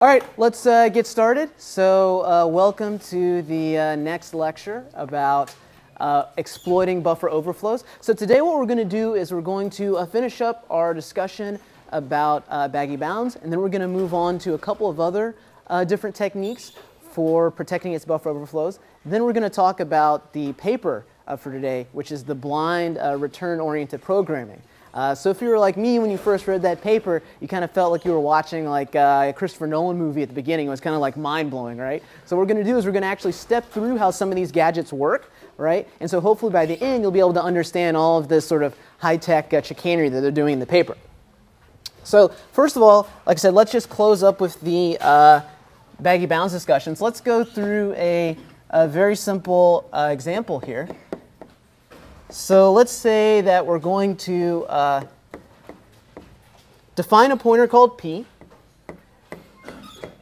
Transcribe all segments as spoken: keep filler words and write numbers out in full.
All right, let's uh, get started. So uh, welcome to the uh, next lecture about uh, exploiting buffer overflows. So today what we're going to do is we're going to uh, finish up our discussion about uh, baggy bounds, and then we're going to move on to a couple of other uh, different techniques for protecting its buffer overflows. Then we're going to talk about the paper uh, for today, which is the blind uh, return-oriented programming. Uh, so if you were like me when you first read that paper, you kind of felt like you were watching like uh, a Christopher Nolan movie at the beginning. It was kind of like mind-blowing, right? So what we're going to do is we're going to actually step through how some of these gadgets work, right? And so hopefully by the end, you'll be able to understand all of this sort of high-tech uh, chicanery that they're doing in the paper. So first of all, like I said, let's just close up with the uh, baggy bounds discussions. Let's go through a, a very simple uh, example here. So let's say that we're going to uh, define a pointer called P.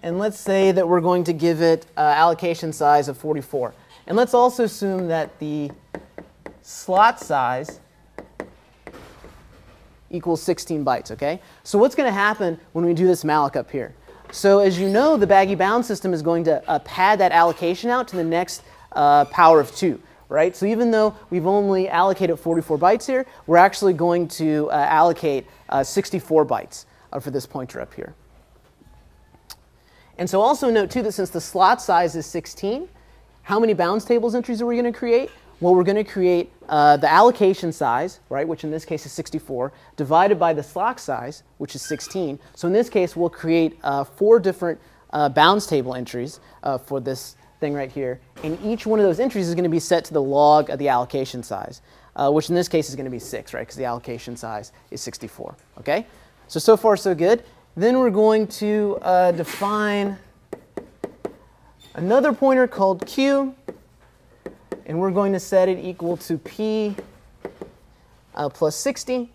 And let's say that we're going to give it uh, allocation size of forty-four. And let's also assume that the slot size equals sixteen bytes, OK? So what's going to happen when we do this malloc up here? So as you know, the baggy bound system is going to uh, pad that allocation out to the next uh, power of two. Right? So even though we've only allocated forty-four bytes here, we're actually going to uh, allocate uh, sixty-four bytes uh, for this pointer up here. And so also note, too, that since the slot size is sixteen, how many bounds tables entries are we going to create? Well, we're going to create uh, the allocation size, right, which in this case is sixty-four, divided by the slot size, which is sixteen. So in this case, we'll create uh, four different uh, bounds table entries uh, for this thing right here. And each one of those entries is going to be set to the log of the allocation size, uh, which in this case is going to be six, right? Because the allocation size is sixty-four. Okay? So, so far, so good. Then we're going to uh, define another pointer called Q. And we're going to set it equal to P uh, plus sixty.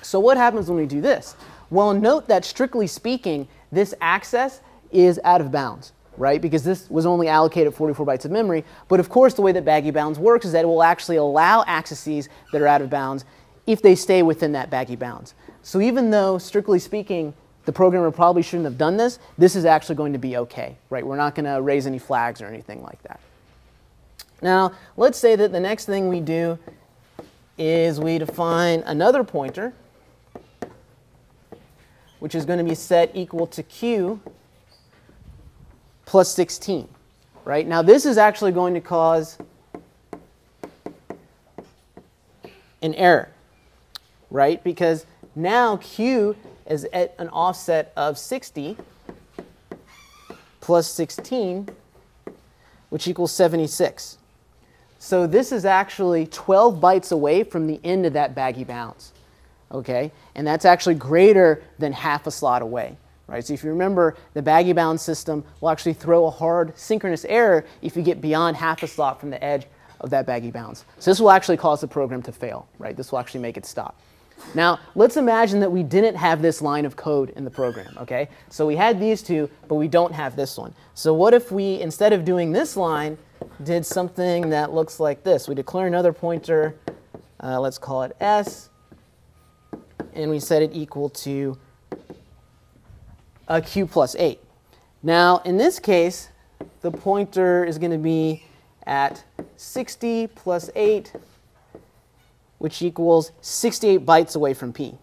So what happens when we do this? Well, note that strictly speaking, this access is out of bounds. Right? Because this was only allocated forty-four bytes of memory. But of course, the way that baggy bounds works is that it will actually allow accesses that are out of bounds if they stay within that baggy bounds. So even though, strictly speaking, the programmer probably shouldn't have done this, this is actually going to be OK. Right? We're not going to raise any flags or anything like that. Now, let's say that the next thing we do is we define another pointer, which is going to be set equal to Q plus sixteen, right? Now, this is actually going to cause an error, right? Because now Q is at an offset of sixty plus sixteen, which equals seventy-six. So this is actually twelve bytes away from the end of that baggy bounds, OK? And that's actually greater than half a slot away. Right? So if you remember, the baggy bound system will actually throw a hard synchronous error if you get beyond half a slot from the edge of that baggy bounds. So this will actually cause the program to fail. Right? This will actually make it stop. Now, let's imagine that we didn't have this line of code in the program. Okay? So we had these two, but we don't have this one. So what if we, instead of doing this line, did something that looks like this? We declare another pointer. Uh, let's call it S. And we set it equal to Uh, Q plus eight. Now, in this case, the pointer is going to be at sixty plus eight, which equals sixty-eight bytes away from P.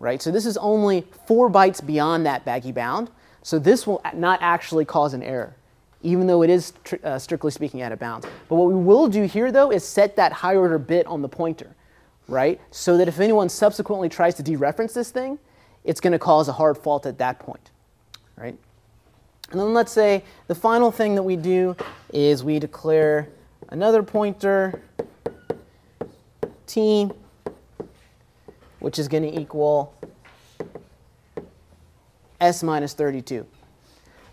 Right? So this is only four bytes beyond that baggy bound. So this will not actually cause an error, even though it is tr uh, strictly speaking out of bounds. But what we will do here, though, is set that higher order bit on the pointer, right? So that if anyone subsequently tries to dereference this thing, it's going to cause a hard fault at that point. Right? And then let's say the final thing that we do is we declare another pointer, T, which is going to equal S minus thirty-two.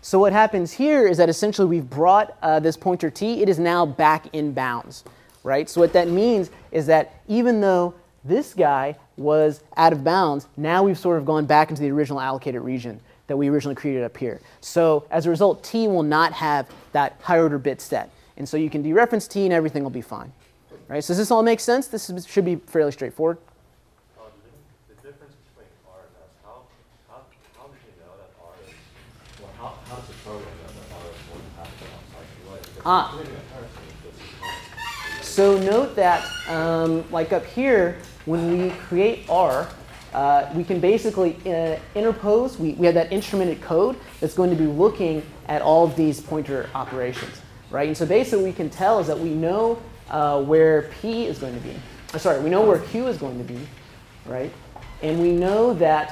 So what happens here is that essentially we've brought uh, this pointer t, it is now back in bounds, right? So what that means is that even though this guy was out of bounds, now we've sort of gone back into the original allocated region that we originally created up here. So as a result, t will not have that higher order bit set. And so you can dereference t and everything will be fine. Right? So does this all make sense? This is, should be fairly straightforward. Um, the difference between R and S, how, how, how do you know that R is, well, how, how does the program know that R is one half the outside ah. So note that, um, like up here, when we create R, uh, we can basically uh, interpose, we, we have that instrumented code that's going to be looking at all of these pointer operations, right? And so basically what we can tell is that we know Uh, where P is going to be. Uh, sorry, we know where Q is going to be, right? And we know that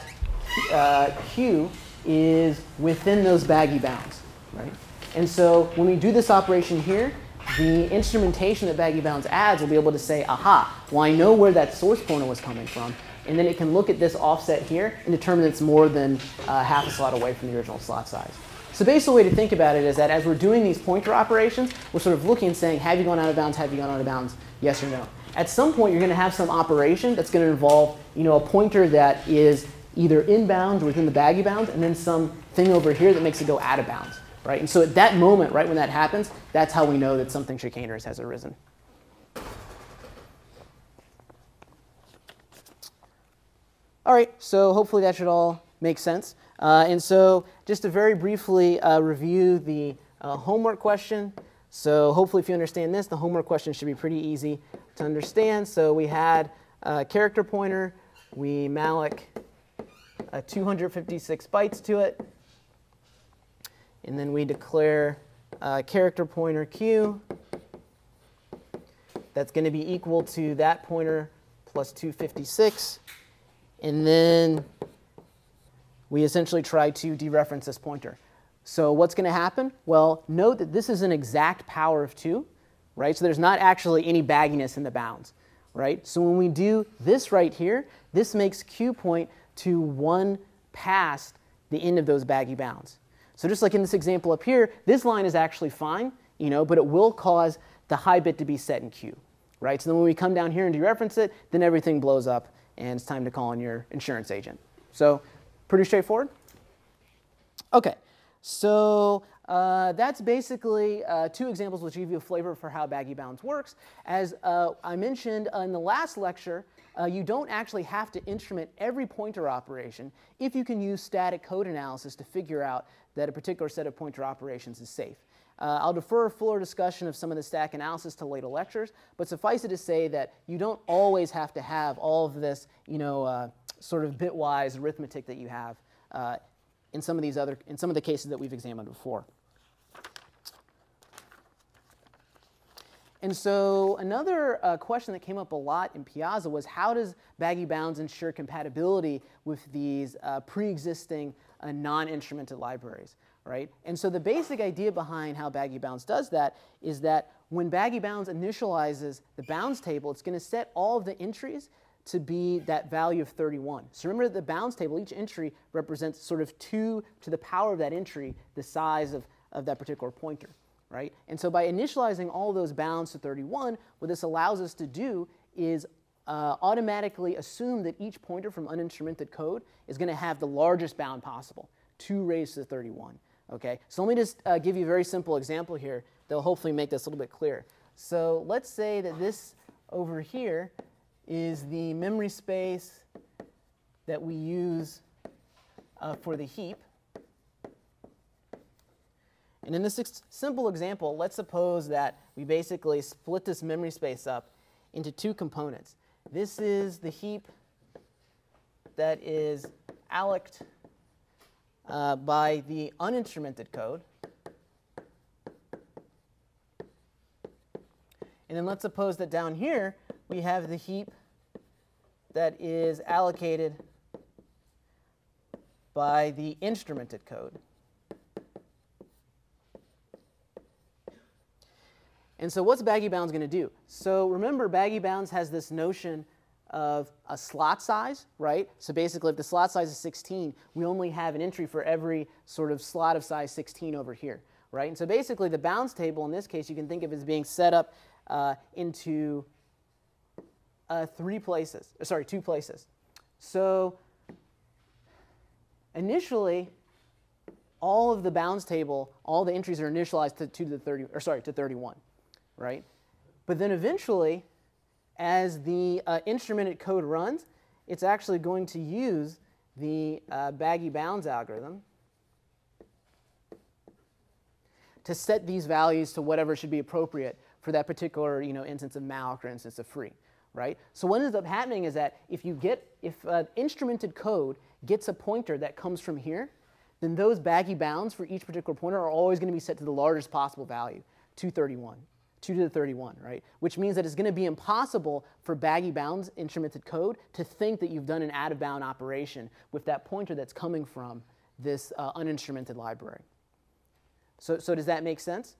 uh, Q is within those baggy bounds, right? And so when we do this operation here, the instrumentation that baggy bounds adds will be able to say, aha, well, I know where that source pointer was coming from. And then it can look at this offset here and determine it's more than uh, half a slot away from the original slot size. So basically, the way to think about it is that as we're doing these pointer operations, we're sort of looking and saying, have you gone out of bounds, have you gone out of bounds, yes or no. At some point, you're going to have some operation that's going to involve, you know, a pointer that is either in bounds or within the baggy bounds, and then some thing over here that makes it go out of bounds, right? And so at that moment, right when that happens, that's how we know that something chicanerous has arisen. All right, so hopefully that should all make sense. Uh, and so just to very briefly uh, review the uh, homework question. So hopefully if you understand this, the homework question should be pretty easy to understand. So we had a character pointer. We malloc uh, two hundred fifty-six bytes to it. And then we declare a character pointer Q that's going to be equal to that pointer plus two fifty-six. And then we essentially try to dereference this pointer. So what's going to happen? Well, note that this is an exact power of two, right? So there's not actually any bagginess in the bounds, right? So when we do this right here, this makes Q point to one past the end of those baggy bounds. So just like in this example up here, this line is actually fine, you know, but it will cause the high bit to be set in Q, right? So then when we come down here and dereference it, then everything blows up and it's time to call on your insurance agent. So pretty straightforward? OK, so uh, that's basically uh, two examples which give you a flavor for how baggy bounds works. As uh, I mentioned in the last lecture, uh, you don't actually have to instrument every pointer operation if you can use static code analysis to figure out that a particular set of pointer operations is safe. Uh, I'll defer a fuller discussion of some of the stack analysis to later lectures, but suffice it to say that you don't always have to have all of this, you know, uh, sort of bitwise arithmetic that you have uh, in some of these other, in some of the cases that we've examined before. And so another uh, question that came up a lot in Piazza was, how does baggy bounds ensure compatibility with these uh, pre-existing uh, non-instrumented libraries, right? And so the basic idea behind how baggy bounds does that is that when baggy bounds initializes the bounds table, it's going to set all of the entries to be that value of thirty-one. So remember that the bounds table, each entry represents sort of two to the power of that entry, the size of, of that particular pointer, right? And so by initializing all those bounds to thirty-one, what this allows us to do is uh, automatically assume that each pointer from uninstrumented code is going to have the largest bound possible, two raised to thirty-one, okay? So let me just uh, give you a very simple example here that will hopefully make this a little bit clearer. So let's say that this over here is the memory space that we use uh, for the heap. And in this ex simple example, let's suppose that we basically split this memory space up into two components. This is the heap that is alloced uh, by the uninstrumented code. And then let's suppose that down here, we have the heap that is allocated by the instrumented code. And so what's baggy bounds going to do? So remember, baggy bounds has this notion of a slot size, right? So basically, if the slot size is sixteen, we only have an entry for every sort of slot of size sixteen over here, right? And so basically, the bounds table in this case, you can think of as being set up uh, into uh, three places, sorry, two places. So initially, all of the bounds table, all the entries are initialized to, to the thirty, or sorry, to thirty-one, right? But then eventually, as the uh, instrumented code runs, it's actually going to use the uh, baggy bounds algorithm to set these values to whatever should be appropriate for that particular, you know, instance of malloc or instance of free, right? So what ends up happening is that if you get, if uh, instrumented code gets a pointer that comes from here, then those baggy bounds for each particular pointer are always going to be set to the largest possible value, two thirty-one. two to the thirty-one, right? Which means that it's going to be impossible for baggy bounds instrumented code to think that you've done an out-of-bound operation with that pointer that's coming from this uh, uninstrumented library. So, so does that make sense?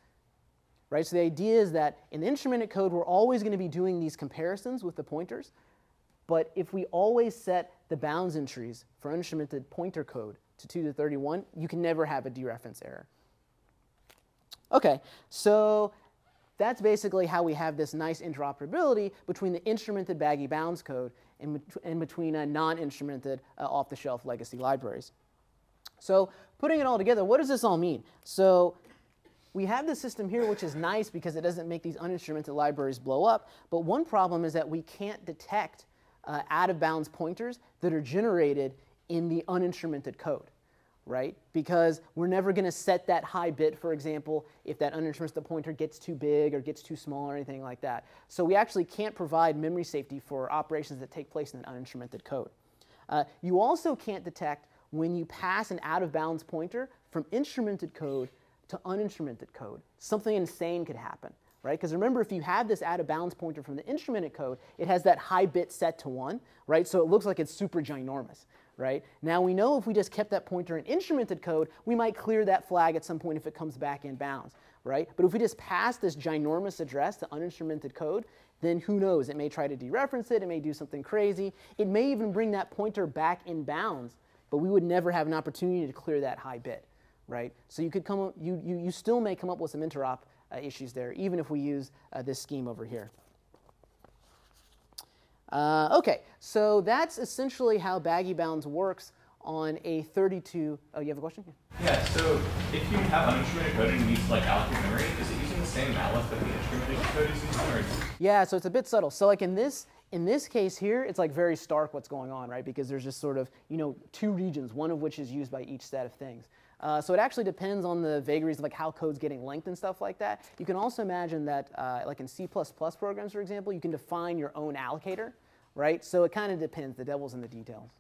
Right? So the idea is that in instrumented code, we're always going to be doing these comparisons with the pointers. But if we always set the bounds entries for uninstrumented pointer code to two to the thirty-one, you can never have a dereference error. OK, so that's basically how we have this nice interoperability between the instrumented baggy bounds code and, and between uh, non-instrumented uh, off-the-shelf legacy libraries. So putting it all together, what does this all mean? So we have this system here, which is nice because it doesn't make these uninstrumented libraries blow up. But one problem is that we can't detect uh, out-of-bounds pointers that are generated in the uninstrumented code, right? Because we're never going to set that high bit, for example, if that uninstrumented pointer gets too big or gets too small or anything like that. So we actually can't provide memory safety for operations that take place in that uninstrumented code. Uh, you also can't detect when you pass an out-of-bounds pointer from instrumented code to uninstrumented code. Something insane could happen, right? Because remember, if you have this out-of-bounds pointer from the instrumented code, it has that high bit set to one, right? So it looks like it's super ginormous. Right? Now we know if we just kept that pointer in instrumented code, we might clear that flag at some point if it comes back in bounds, right? But if we just pass this ginormous address to uninstrumented code, then who knows? It may try to dereference it. It may do something crazy. It may even bring that pointer back in bounds, but we would never have an opportunity to clear that high bit, right? So you could come up, you, you, you still may come up with some interop uh, issues there, even if we use uh, this scheme over here. Uh, OK, so that's essentially how baggy bounds works on a thirty-two. Oh, you have a question? Yeah, yeah, so if you have uninstrumented code and needs like allocate memory, is it using the same malloc that the instrumented code is using? Yeah, so it's a bit subtle. So like in this, in this case here, it's like very stark what's going on, right? Because there's just sort of, you know, two regions, one of which is used by each set of things. Uh, so it actually depends on the vagaries of like how code's getting linked and stuff like that. You can also imagine that uh, like in C plus plus programs, for example, you can define your own allocator, right? So it kind of depends. The devil's in the details.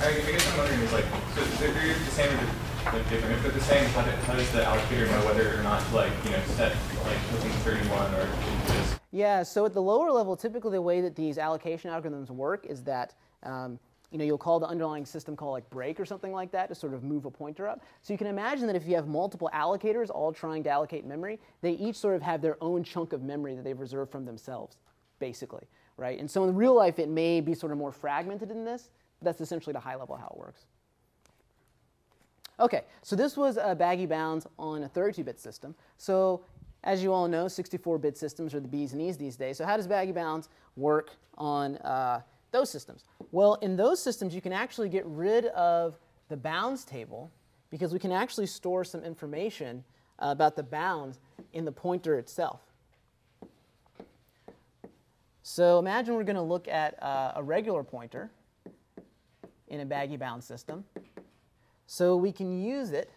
I guess I'm wondering is like, so they're the same or different? If they're the same, how does the allocator know whether or not like, you know, set like thirty-one or this? Yeah, so at the lower level, typically the way that these allocation algorithms work is that um, you know, you'll call the underlying system call like break or something like that to sort of move a pointer up. So you can imagine that if you have multiple allocators all trying to allocate memory, they each sort of have their own chunk of memory that they've reserved from themselves, basically, right? And so in real life, it may be sort of more fragmented than this, but that's essentially the high level how it works. OK, so this was uh, baggy bounds on a thirty-two bit system. So as you all know, sixty-four bit systems are the B's and E's these days. So how does baggy bounds work on uh, those systems? Well, in those systems, you can actually get rid of the bounds table because we can actually store some information uh, about the bounds in the pointer itself. So imagine we're going to look at uh, a regular pointer in a baggy bound system. So we can use it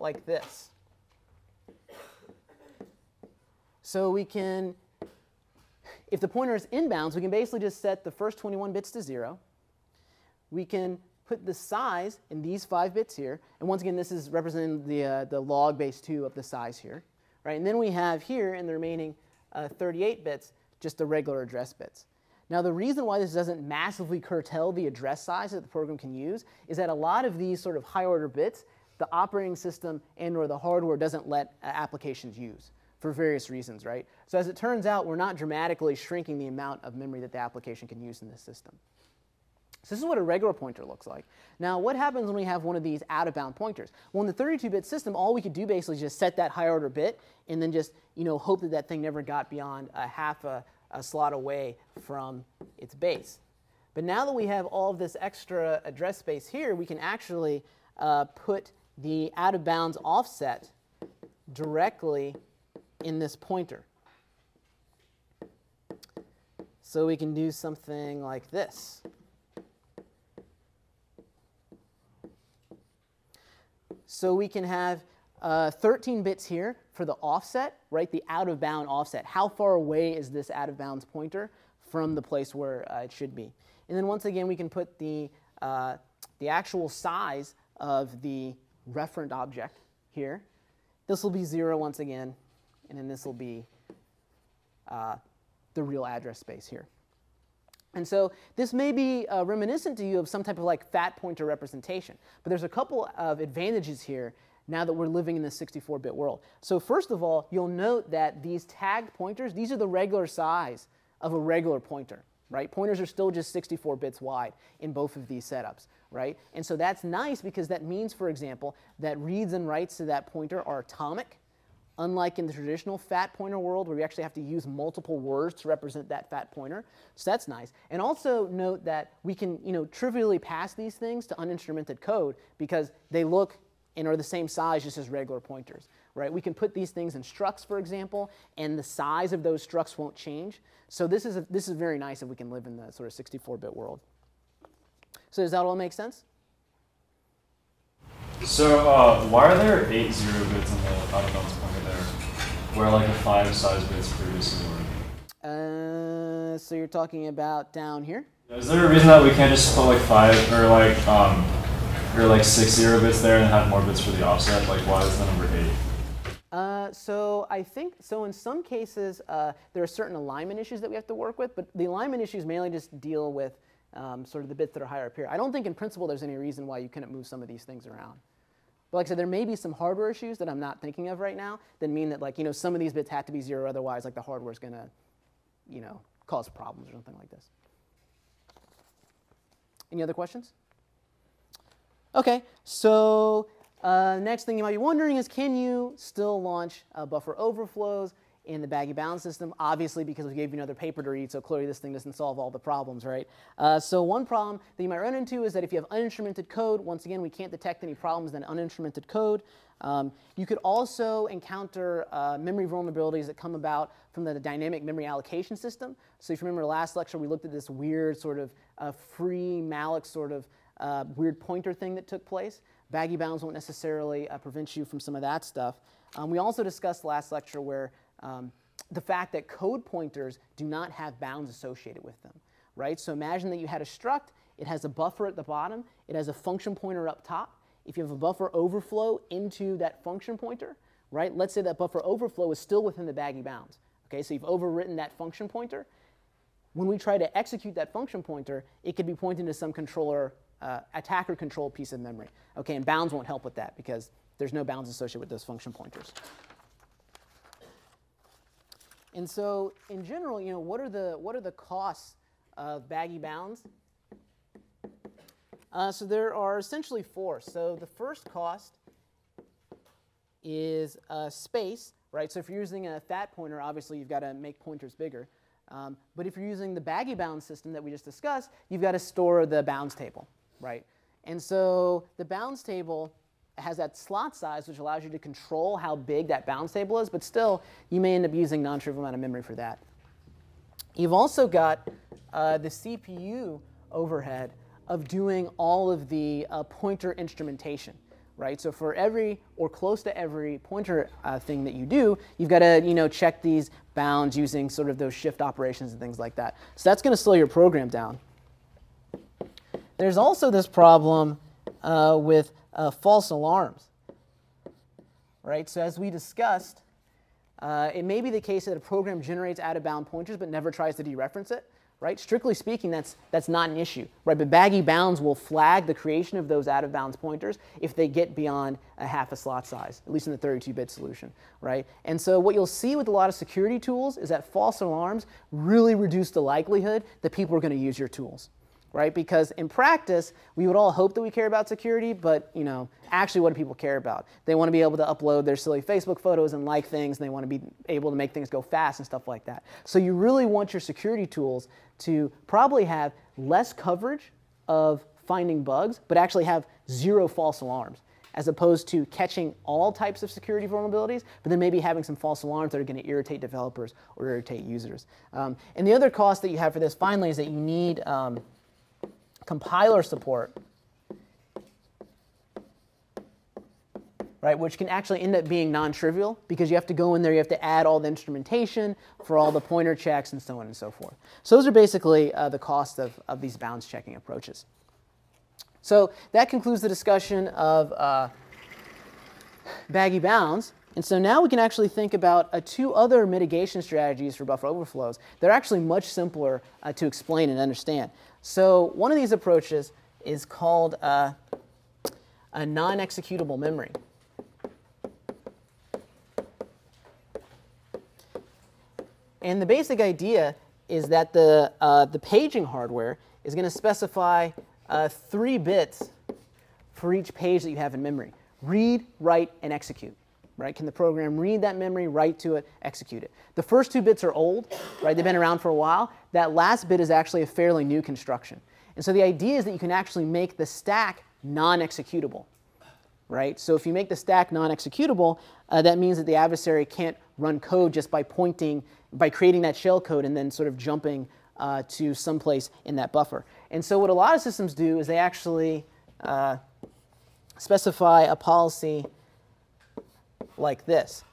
like this. So we can, if the pointer is in bounds, we can basically just set the first twenty-one bits to zero. We can put the size in these five bits here. And once again, this is representing the, uh, the log base two of the size here, right? And then we have here in the remaining uh, thirty-eight bits just the regular address bits. Now, the reason why this doesn't massively curtail the address size that the program can use is that a lot of these sort of high order bits, the operating system and or the hardware doesn't let uh, applications use. for various reasons, right? So as it turns out, we're not dramatically shrinking the amount of memory that the application can use in this system. So this is what a regular pointer looks like. Now, what happens when we have one of these out-of-bound pointers? Well, in the thirty-two bit system, all we could do basically is just set that higher-order bit and then just, you know, hope that that thing never got beyond a half a, a slot away from its base. But now that we have all of this extra address space here, we can actually uh, put the out-of-bounds offset directly in this pointer. So we can do something like this. So we can have uh, thirteen bits here for the offset, right? The out-of-bound offset. How far away is this out-of-bounds pointer from the place where uh, it should be? And then once again, we can put the, uh, the actual size of the referent object here. This will be zero once again, and then this will be uh, the real address space here. And so this may be uh, reminiscent to you of some type of like fat pointer representation, but there's a couple of advantages here now that we're living in this sixty-four bit world. So first of all, you'll note that these tagged pointers, these are the regular size of a regular pointer, right? Pointers are still just sixty-four bits wide in both of these setups, right? And so that's nice because that means, for example, that reads and writes to that pointer are atomic, unlike in the traditional fat pointer world where you actually have to use multiple words to represent that fat pointer. So that's nice. And also note that we can, you know, trivially pass these things to uninstrumented code because they look and are the same size just as regular pointers, right? We can put these things in structs, for example, and the size of those structs won't change. So this is, a, this is very nice if we can live in the sort of sixty-four bit world. So does that all make sense? So uh, why are there eight zero bits in the out-of-bounds pointer there, where like the five size bits previously were? Uh, so you're talking about down here? Is there a reason that we can't just put like five or like um, or like six zero bits there and have more bits for the offset? Like why is the number eight? Uh, so I think so. In some cases, uh, there are certain alignment issues that we have to work with, but the alignment issues mainly just deal with um, sort of the bits that are higher up here. I don't think in principle there's any reason why you couldn't move some of these things around. But like I said, there may be some hardware issues that I'm not thinking of right now that mean that, like, you know, some of these bits have to be zero, otherwise like the hardware is going to, you know, cause problems or something like this. Any other questions? Okay, so uh, next thing you might be wondering is, can you still launch uh, buffer overflows in the baggy bounds system? Obviously, because we gave you another paper to read, so clearly this thing doesn't solve all the problems, right? Uh, so one problem that you might run into is that if you have uninstrumented code, once again, we can't detect any problems in uninstrumented code. Um, you could also encounter uh, memory vulnerabilities that come about from the dynamic memory allocation system. So if you remember last lecture, we looked at this weird sort of uh, free malloc sort of uh, weird pointer thing that took place. Baggy bounds won't necessarily uh, prevent you from some of that stuff. Um, we also discussed last lecture where um, the fact that code pointers do not have bounds associated with them, right? So imagine that you had a struct. It has a buffer at the bottom. It has a function pointer up top. If you have a buffer overflow into that function pointer, right? Let's say that buffer overflow is still within the baggy bounds. Okay, so you've overwritten that function pointer. When we try to execute that function pointer, it could be pointing to some controller, uh, attacker control piece of memory. Okay, and bounds won't help with that because there's no bounds associated with those function pointers. And so, in general, you know, what are the what are the costs of baggy bounds? Uh, so there are essentially four. So the first cost is uh, space, right? So if you're using a fat pointer, obviously you've got to make pointers bigger. Um, but if you're using the baggy bounds system that we just discussed, you've got to store the bounds table, right? And so the bounds table has that slot size, which allows you to control how big that bounds table is. But still, you may end up using non-trivial amount of memory for that. You've also got uh, the C P U overhead of doing all of the uh, pointer instrumentation, right? So for every or close to every pointer uh, thing that you do, you've got to, you know, check these bounds using sort of those shift operations and things like that. So that's going to slow your program down. There's also this problem uh, with uh, false alarms, right? So as we discussed, uh, it may be the case that a program generates out-of-bound pointers but never tries to dereference it. right? Strictly speaking, that's, that's not an issue, right? But baggy bounds will flag the creation of those out-of-bounds pointers if they get beyond a half a slot size, at least in the thirty-two bit solution, right? And so what you'll see with a lot of security tools is that false alarms really reduce the likelihood that people are going to use your tools, right? Because in practice, we would all hope that we care about security, but you know, actually what do people care about? They want to be able to upload their silly Facebook photos and like things, and they want to be able to make things go fast and stuff like that. So you really want your security tools to probably have less coverage of finding bugs, but actually have zero false alarms, as opposed to catching all types of security vulnerabilities, but then maybe having some false alarms that are going to irritate developers or irritate users. Um, and the other cost that you have for this, finally, is that you need um, compiler support, right, which can actually end up being non-trivial because you have to go in there, you have to add all the instrumentation for all the pointer checks and so on and so forth. So those are basically uh, the cost of, of these bounds checking approaches. So that concludes the discussion of uh, baggy bounds. And so now we can actually think about uh, two other mitigation strategies for buffer overflows that are actually much simpler uh, to explain and understand. So one of these approaches is called uh, a non-executable memory. And the basic idea is that the, uh, the paging hardware is going to specify uh, three bits for each page that you have in memory. Read, write, and execute. Right? Can the program read that memory, write to it, execute it? The first two bits are old, right? They've been around for a while. That last bit is actually a fairly new construction. And so the idea is that you can actually make the stack non-executable, right? So if you make the stack non-executable, uh, that means that the adversary can't run code just by pointing, by creating that shell code and then sort of jumping uh, to someplace in that buffer. And so what a lot of systems do is they actually uh, specify a policy like this.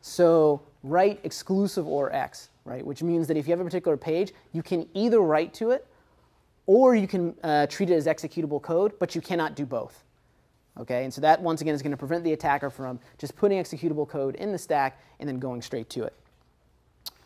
So write exclusive or X, right? Which means that if you have a particular page, you can either write to it or you can uh, treat it as executable code, but you cannot do both. Okay? And so that, once again, is going to prevent the attacker from just putting executable code in the stack and then going straight to it.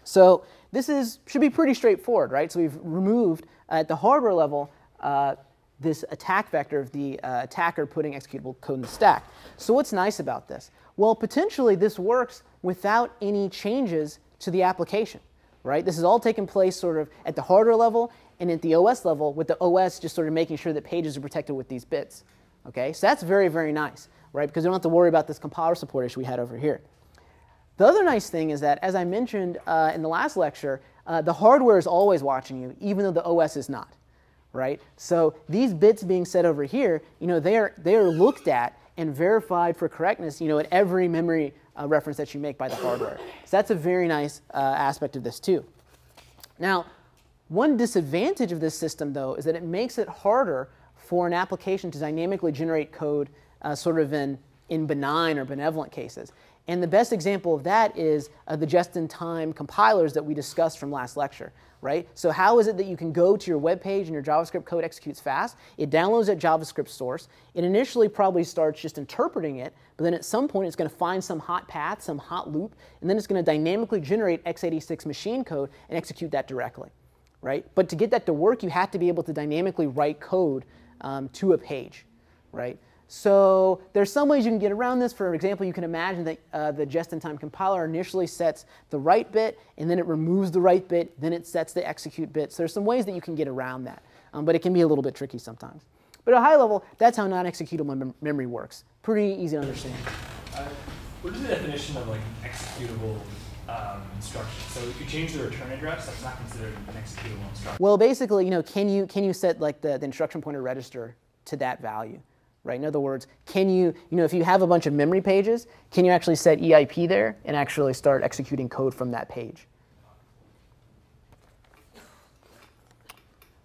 So this is, should be pretty straightforward, right? So we've removed, uh, at the hardware level, uh, this attack vector of the uh, attacker putting executable code in the stack. So what's nice about this? Well, potentially this works without any changes to the application, right? This is all taking place sort of at the hardware level and at the O S level, with the O S just sort of making sure that pages are protected with these bits, okay? So that's very, very nice, right? Because we don't have to worry about this compiler support issue we had over here. The other nice thing is that, as I mentioned uh, in the last lecture, uh, the hardware is always watching you, even though the O S is not. Right? So these bits being set over here, you know, they are, they are looked at and verified for correctness, you know, at every memory uh, reference that you make by the hardware. So that's a very nice uh, aspect of this too. Now, one disadvantage of this system, though, is that it makes it harder for an application to dynamically generate code uh, sort of in, in benign or benevolent cases. And the best example of that is uh, the just-in-time compilers that we discussed from last lecture. Right? So how is it that you can go to your web page and your JavaScript code executes fast? It downloads that JavaScript source. It initially probably starts just interpreting it, but then at some point it's going to find some hot path, some hot loop, and then it's going to dynamically generate x eighty-six machine code and execute that directly. Right? But to get that to work, you have to be able to dynamically write code um, to a page. Right? So there's some ways you can get around this. For example, you can imagine that uh, the just-in-time compiler initially sets the write bit, and then it removes the write bit, then it sets the execute bit. So there's some ways that you can get around that, um, but it can be a little bit tricky sometimes. But at a high level, that's how non-executable mem memory works. Pretty easy to understand. Uh, what is the definition of like an executable um, instruction? So if you change the return address, that's not considered an executable instruction. Well, basically, you know, can you can you set like the, the instruction pointer register to that value? Right? In other words, can you, you know, if you have a bunch of memory pages, can you actually set E I P there and actually start executing code from that page?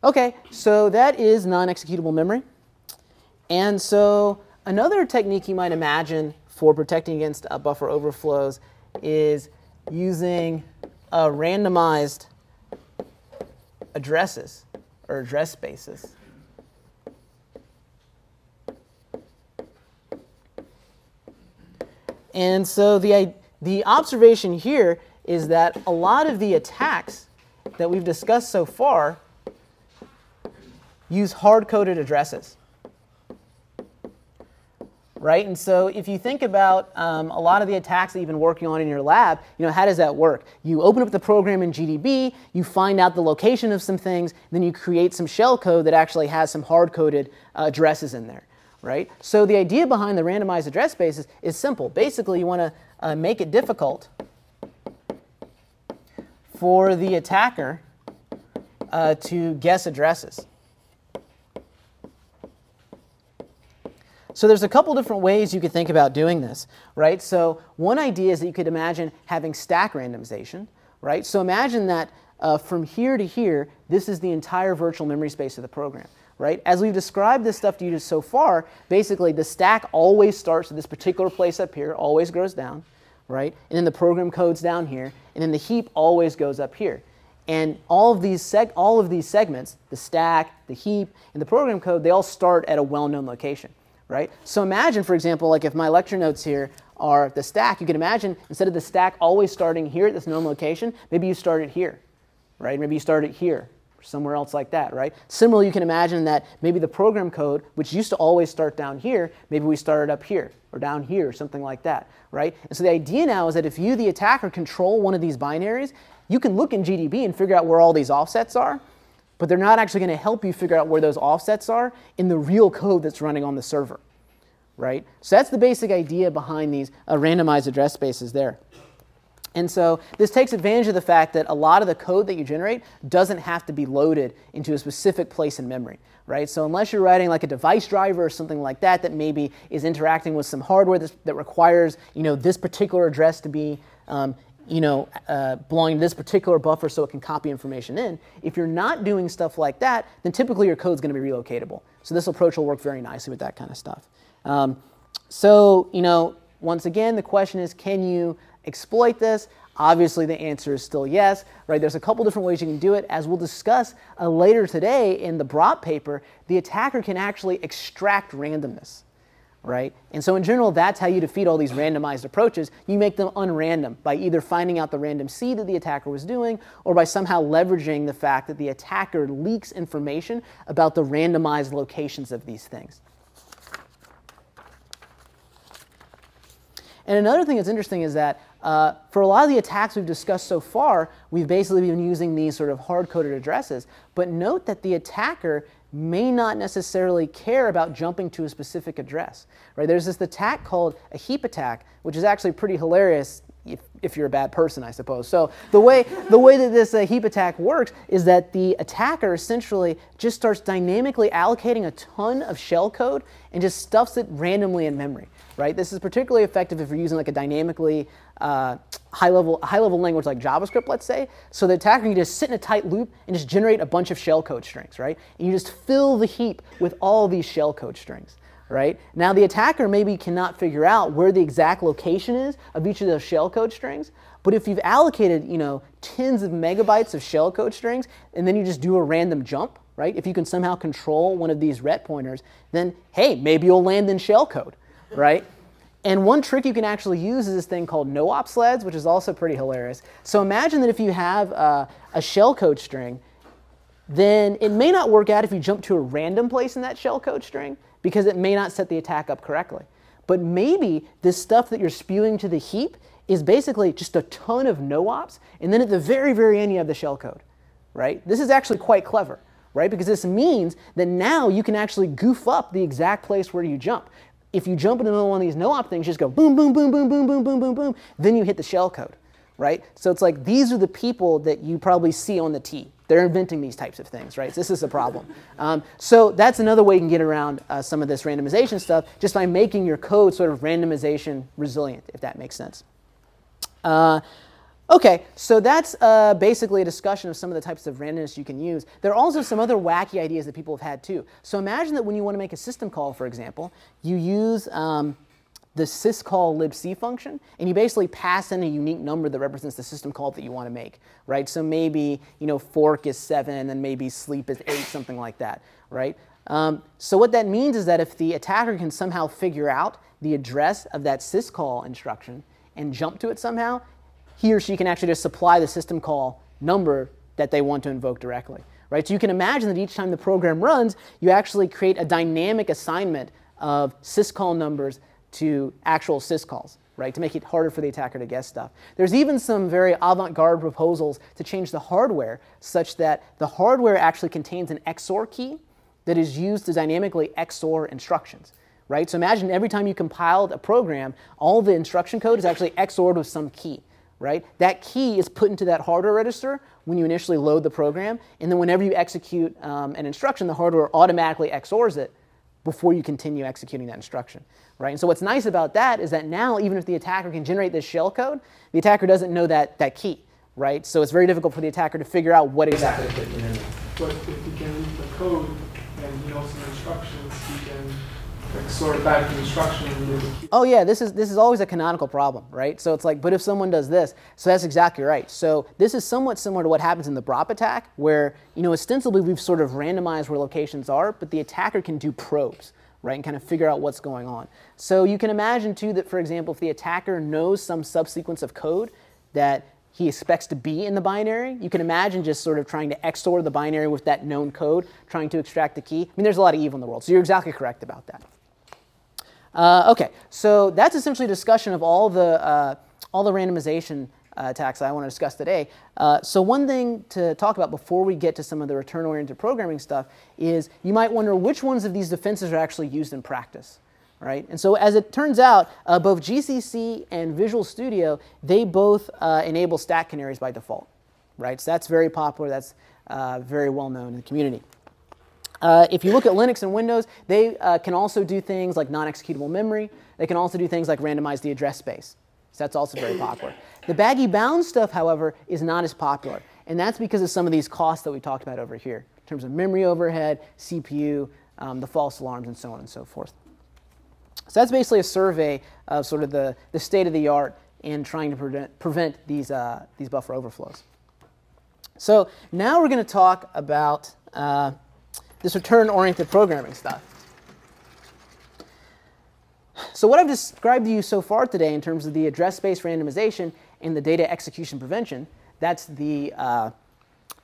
Okay, so that is non-executable memory. And so another technique you might imagine for protecting against uh, buffer overflows is using uh, randomized addresses or address spaces. And so the, the observation here is that a lot of the attacks that we've discussed so far use hard-coded addresses, right? And so if you think about um, a lot of the attacks that you've been working on in your lab, you know, how does that work? You open up the program in G D B, you find out the location of some things, then you create some shell code that actually has some hard-coded uh, addresses in there, right? So the idea behind the randomized address spaces is simple. Basically, you want to uh, make it difficult for the attacker uh, to guess addresses. So there's a couple different ways you could think about doing this, right? So one idea is that you could imagine having stack randomization, right? So imagine that uh, from here to here, this is the entire virtual memory space of the program, right? As we've described this stuff to you so far, basically the stack always starts at this particular place up here, always grows down, right? And then the program code's down here, and then the heap always goes up here. And all of these seg all of these segments, the stack, the heap, and the program code, they all start at a well-known location. Right? So imagine, for example, like if my lecture notes here are the stack, you can imagine instead of the stack always starting here at this known location, maybe you start it here, right? Maybe you start it here, or somewhere else like that, right? Similarly, you can imagine that maybe the program code, which used to always start down here, maybe we start it up here or down here or something like that, right? And so the idea now is that if you, the attacker, control one of these binaries, you can look in G D B and figure out where all these offsets are, but they're not actually going to help you figure out where those offsets are in the real code that's running on the server, right? So that's the basic idea behind these uh, randomized address spaces there. And so this takes advantage of the fact that a lot of the code that you generate doesn't have to be loaded into a specific place in memory, right? So unless you're writing like a device driver or something like that that maybe is interacting with some hardware that's, that requires, you know, this particular address to be um, you know, uh, belonging to this particular buffer so it can copy information in. If you're not doing stuff like that, then typically your code's going to be relocatable. So this approach will work very nicely with that kind of stuff. Um, so, you know, once again, the question is, can you exploit this? Obviously, the answer is still yes, right? There's a couple different ways you can do it. As we'll discuss uh, later today in the Brott paper, the attacker can actually extract randomness, right? And so in general, that's how you defeat all these randomized approaches. You make them unrandom by either finding out the random seed that the attacker was doing or by somehow leveraging the fact that the attacker leaks information about the randomized locations of these things. And another thing that's interesting is that uh, for a lot of the attacks we've discussed so far, we've basically been using these sort of hard-coded addresses. But note that the attacker may not necessarily care about jumping to a specific address, right? There's this attack called a heap attack, which is actually pretty hilarious if, if you're a bad person, I suppose. So the way, the way that this uh, heap attack works is that the attacker essentially just starts dynamically allocating a ton of shell code and just stuffs it randomly in memory, right? This is particularly effective if you're using like a dynamically uh, high-level high-level language like JavaScript, let's say. So the attacker can just sit in a tight loop and just generate a bunch of shellcode strings, right? And you just fill the heap with all these shellcode strings, right? Now the attacker maybe cannot figure out where the exact location is of each of those shellcode strings, but if you've allocated, you know, tens of megabytes of shellcode strings and then you just do a random jump, right? If you can somehow control one of these ret pointers, then hey, maybe you'll land in shellcode, right? And one trick you can actually use is this thing called no-op sleds, which is also pretty hilarious. So imagine that if you have uh, a shellcode string, then it may not work out if you jump to a random place in that shellcode string because it may not set the attack up correctly. But maybe this stuff that you're spewing to the heap is basically just a ton of no-ops, and then at the very, very end you have the shellcode, right? This is actually quite clever, right? Because this means that now you can actually goof up the exact place where you jump. If you jump into another one of these no-op things, you just go boom, boom, boom, boom, boom, boom, boom, boom, boom. Then you hit the shell code, right? So it's like these are the people that you probably see on the T. They're inventing these types of things, right? So this is a problem. Um, so that's another way you can get around uh, some of this randomization stuff, just by making your code sort of randomization resilient, if that makes sense. Uh, Okay, so that's uh, basically a discussion of some of the types of randomness you can use. There are also some other wacky ideas that people have had too. So imagine that when you want to make a system call, for example, you use um, the syscall libc function, and you basically pass in a unique number that represents the system call that you want to make, right? So maybe, you know, fork is seven, and maybe sleep is eight, something like that, right? Um, so what that means is that if the attacker can somehow figure out the address of that syscall instruction and jump to it somehow, he or she can actually just supply the system call number that they want to invoke directly, right? So you can imagine that each time the program runs, you actually create a dynamic assignment of syscall numbers to actual syscalls, right, to make it harder for the attacker to guess stuff. There's even some very avant-garde proposals to change the hardware such that the hardware actually contains an X O R key that is used to dynamically X O R instructions, right? So imagine every time you compiled a program, all the instruction code is actually X O R'd with some key, right? That key is put into that hardware register when you initially load the program, and then whenever you execute um, an instruction, the hardware automatically X O Rs it before you continue executing that instruction, right? And so what's nice about that is that now, even if the attacker can generate this shellcode, the attacker doesn't know that, that key, right? So it's very difficult for the attacker to figure out what exactly it is. But if you can read the code and you know some instructions, you can sort of back the instruction. Oh yeah, this is, this is always a canonical problem, right? So it's like, but if someone does this, so that's exactly right. So this is somewhat similar to what happens in the B R O P attack, where, you know, ostensibly we've sort of randomized where locations are, but the attacker can do probes, right, and kind of figure out what's going on. So you can imagine too that, for example, if the attacker knows some subsequence of code that he expects to be in the binary, you can imagine just sort of trying to X O R the binary with that known code, trying to extract the key. I mean, there's a lot of evil in the world, so you're exactly correct about that. Uh, okay, so that's essentially a discussion of all the, uh, all the randomization uh, attacks I want to discuss today. Uh, so one thing to talk about before we get to some of the return-oriented programming stuff is you might wonder which ones of these defenses are actually used in practice. Right? And so as it turns out, uh, both G C C and Visual Studio, they both uh, enable stack canaries by default, right? So that's very popular. That's uh, very well known in the community. Uh, if you look at Linux and Windows, they uh, can also do things like non-executable memory. They can also do things like randomize the address space. So that's also very popular. The baggy bounds stuff, however, is not as popular. And that's because of some of these costs that we talked about over here in terms of memory overhead, C P U, um, the false alarms, and so on and so forth. So that's basically a survey of sort of the, the state of the art in trying to prevent, prevent these, uh, these buffer overflows. So now we're going to talk about uh, this return-oriented programming stuff. So what I've described to you so far today in terms of the address space randomization and the data execution prevention, that's the, uh,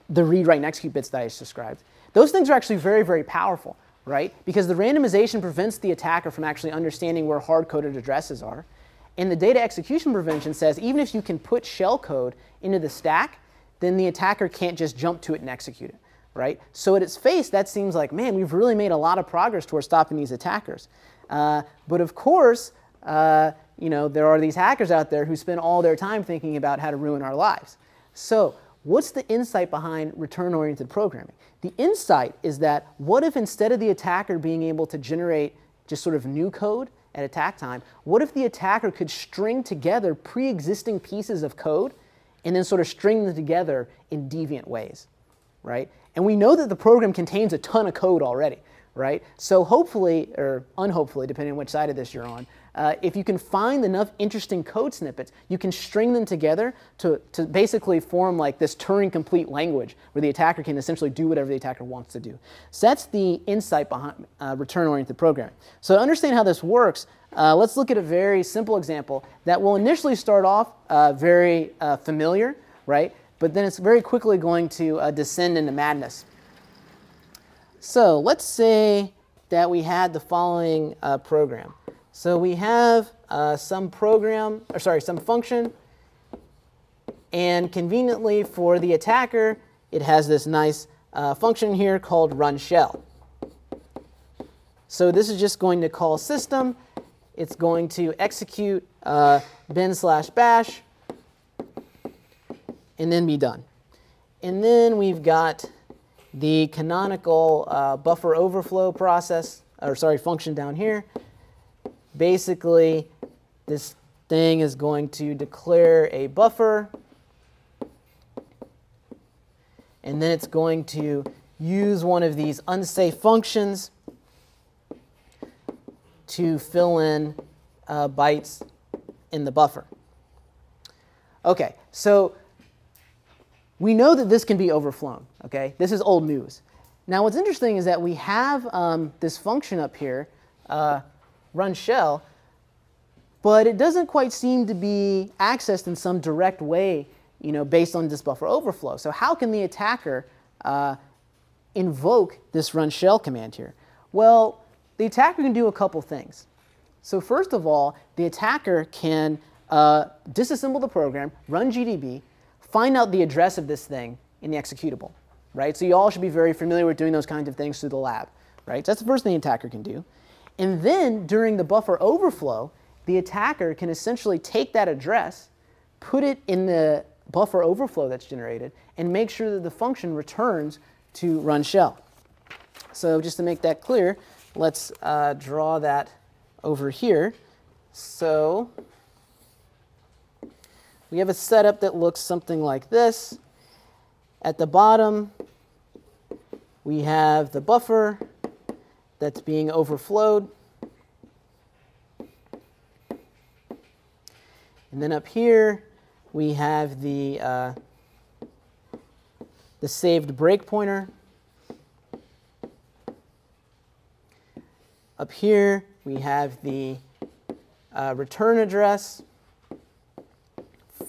the read, write, and execute bits that I just described. Those things are actually very, very powerful. Right? Because the randomization prevents the attacker from actually understanding where hard-coded addresses are. And the data execution prevention says even if you can put shellcode into the stack, then the attacker can't just jump to it and execute it. Right? So at its face, that seems like, man, we've really made a lot of progress towards stopping these attackers. Uh, but of course, uh, you know, there are these hackers out there who spend all their time thinking about how to ruin our lives. So what's the insight behind return-oriented programming? The insight is that what if instead of the attacker being able to generate just sort of new code at attack time, what if the attacker could string together pre-existing pieces of code and then sort of string them together in deviant ways, right? And we know that the program contains a ton of code already, right? So hopefully, or unhopefully, depending on which side of this you're on, uh, if you can find enough interesting code snippets, you can string them together to, to basically form like this Turing-complete language where the attacker can essentially do whatever the attacker wants to do. So that's the insight behind uh, return-oriented programming. So to understand how this works, uh, let's look at a very simple example that will initially start off uh, very uh, familiar, right? But then it's very quickly going to uh, descend into madness. So let's say that we had the following uh, program. So we have uh, some program, or sorry, some function, and conveniently for the attacker, it has this nice uh, function here called run shell. So this is just going to call system. It's going to execute uh, bin slash bash, and then be done. And then we've got the canonical uh, buffer overflow process, or sorry, function down here. Basically, this thing is going to declare a buffer, and then it's going to use one of these unsafe functions to fill in uh, bytes in the buffer. Okay, so we know that this can be overflown, okay? This is old news. Now what's interesting is that we have um, this function up here, uh, run shell, but it doesn't quite seem to be accessed in some direct way you know, based on this buffer overflow. So how can the attacker uh, invoke this run shell command here? Well, the attacker can do a couple things. So first of all, the attacker can uh, disassemble the program, run G D B, find out the address of this thing in the executable, right? So you all should be very familiar with doing those kinds of things through the lab, right? So that's the first thing the attacker can do. And then during the buffer overflow, the attacker can essentially take that address, put it in the buffer overflow that's generated, and make sure that the function returns to run shell. So just to make that clear, let's uh, draw that over here. So we have a setup that looks something like this. At the bottom, we have the buffer that's being overflowed. And then up here, we have the, uh, the saved break pointer. Up here, we have the uh, return address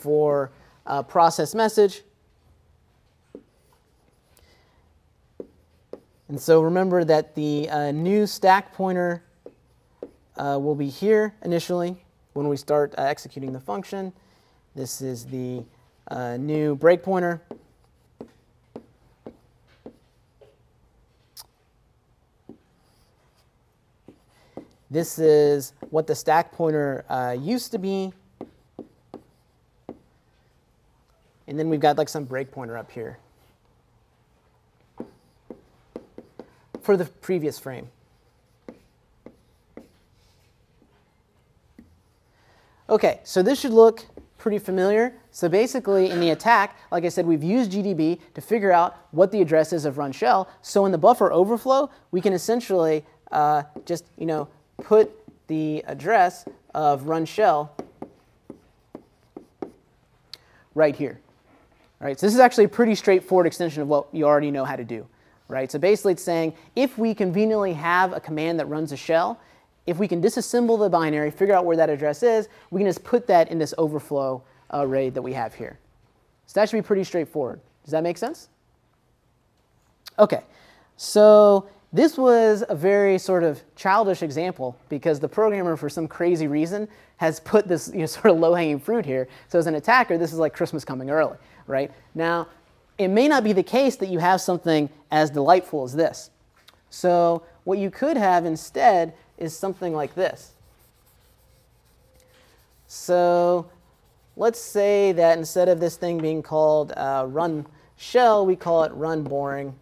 for uh, process message. And so remember that the uh, new stack pointer uh, will be here initially when we start uh, executing the function. This is the uh, new break pointer. This is what the stack pointer uh, used to be. And then we've got like some break pointer up here for the previous frame. OK, so this should look pretty familiar. So basically, in the attack, like I said, we've used G D B to figure out what the address is of run shell. So in the buffer overflow, we can essentially uh, just, you know, put the address of run shell right here. All right, so this is actually a pretty straightforward extension of what you already know how to do. Right? So basically, it's saying if we conveniently have a command that runs a shell, if we can disassemble the binary, figure out where that address is, we can just put that in this overflow array that we have here. So that should be pretty straightforward. Does that make sense? OK. So this was a very sort of childish example because the programmer, for some crazy reason, has put this, you know, sort of low-hanging fruit here. So as an attacker, this is like Christmas coming early. Right? Now, it may not be the case that you have something as delightful as this. So what you could have instead is something like this. So let's say that instead of this thing being called uh, run shell, we call it run boring.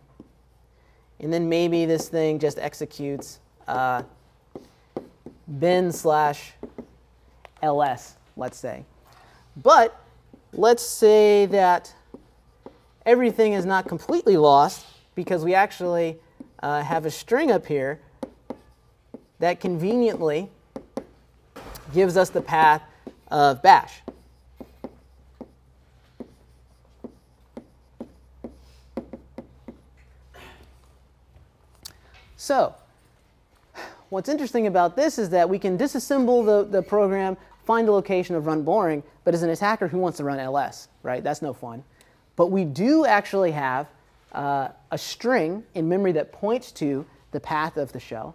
And then maybe this thing just executes uh, bin slash ls, let's say. But let's say that everything is not completely lost because we actually uh, have a string up here that conveniently gives us the path of bash. So what's interesting about this is that we can disassemble the, the program, find the location of run boring, but as an attacker, who wants to run L S, right? That's no fun. But we do actually have uh, a string in memory that points to the path of the shell.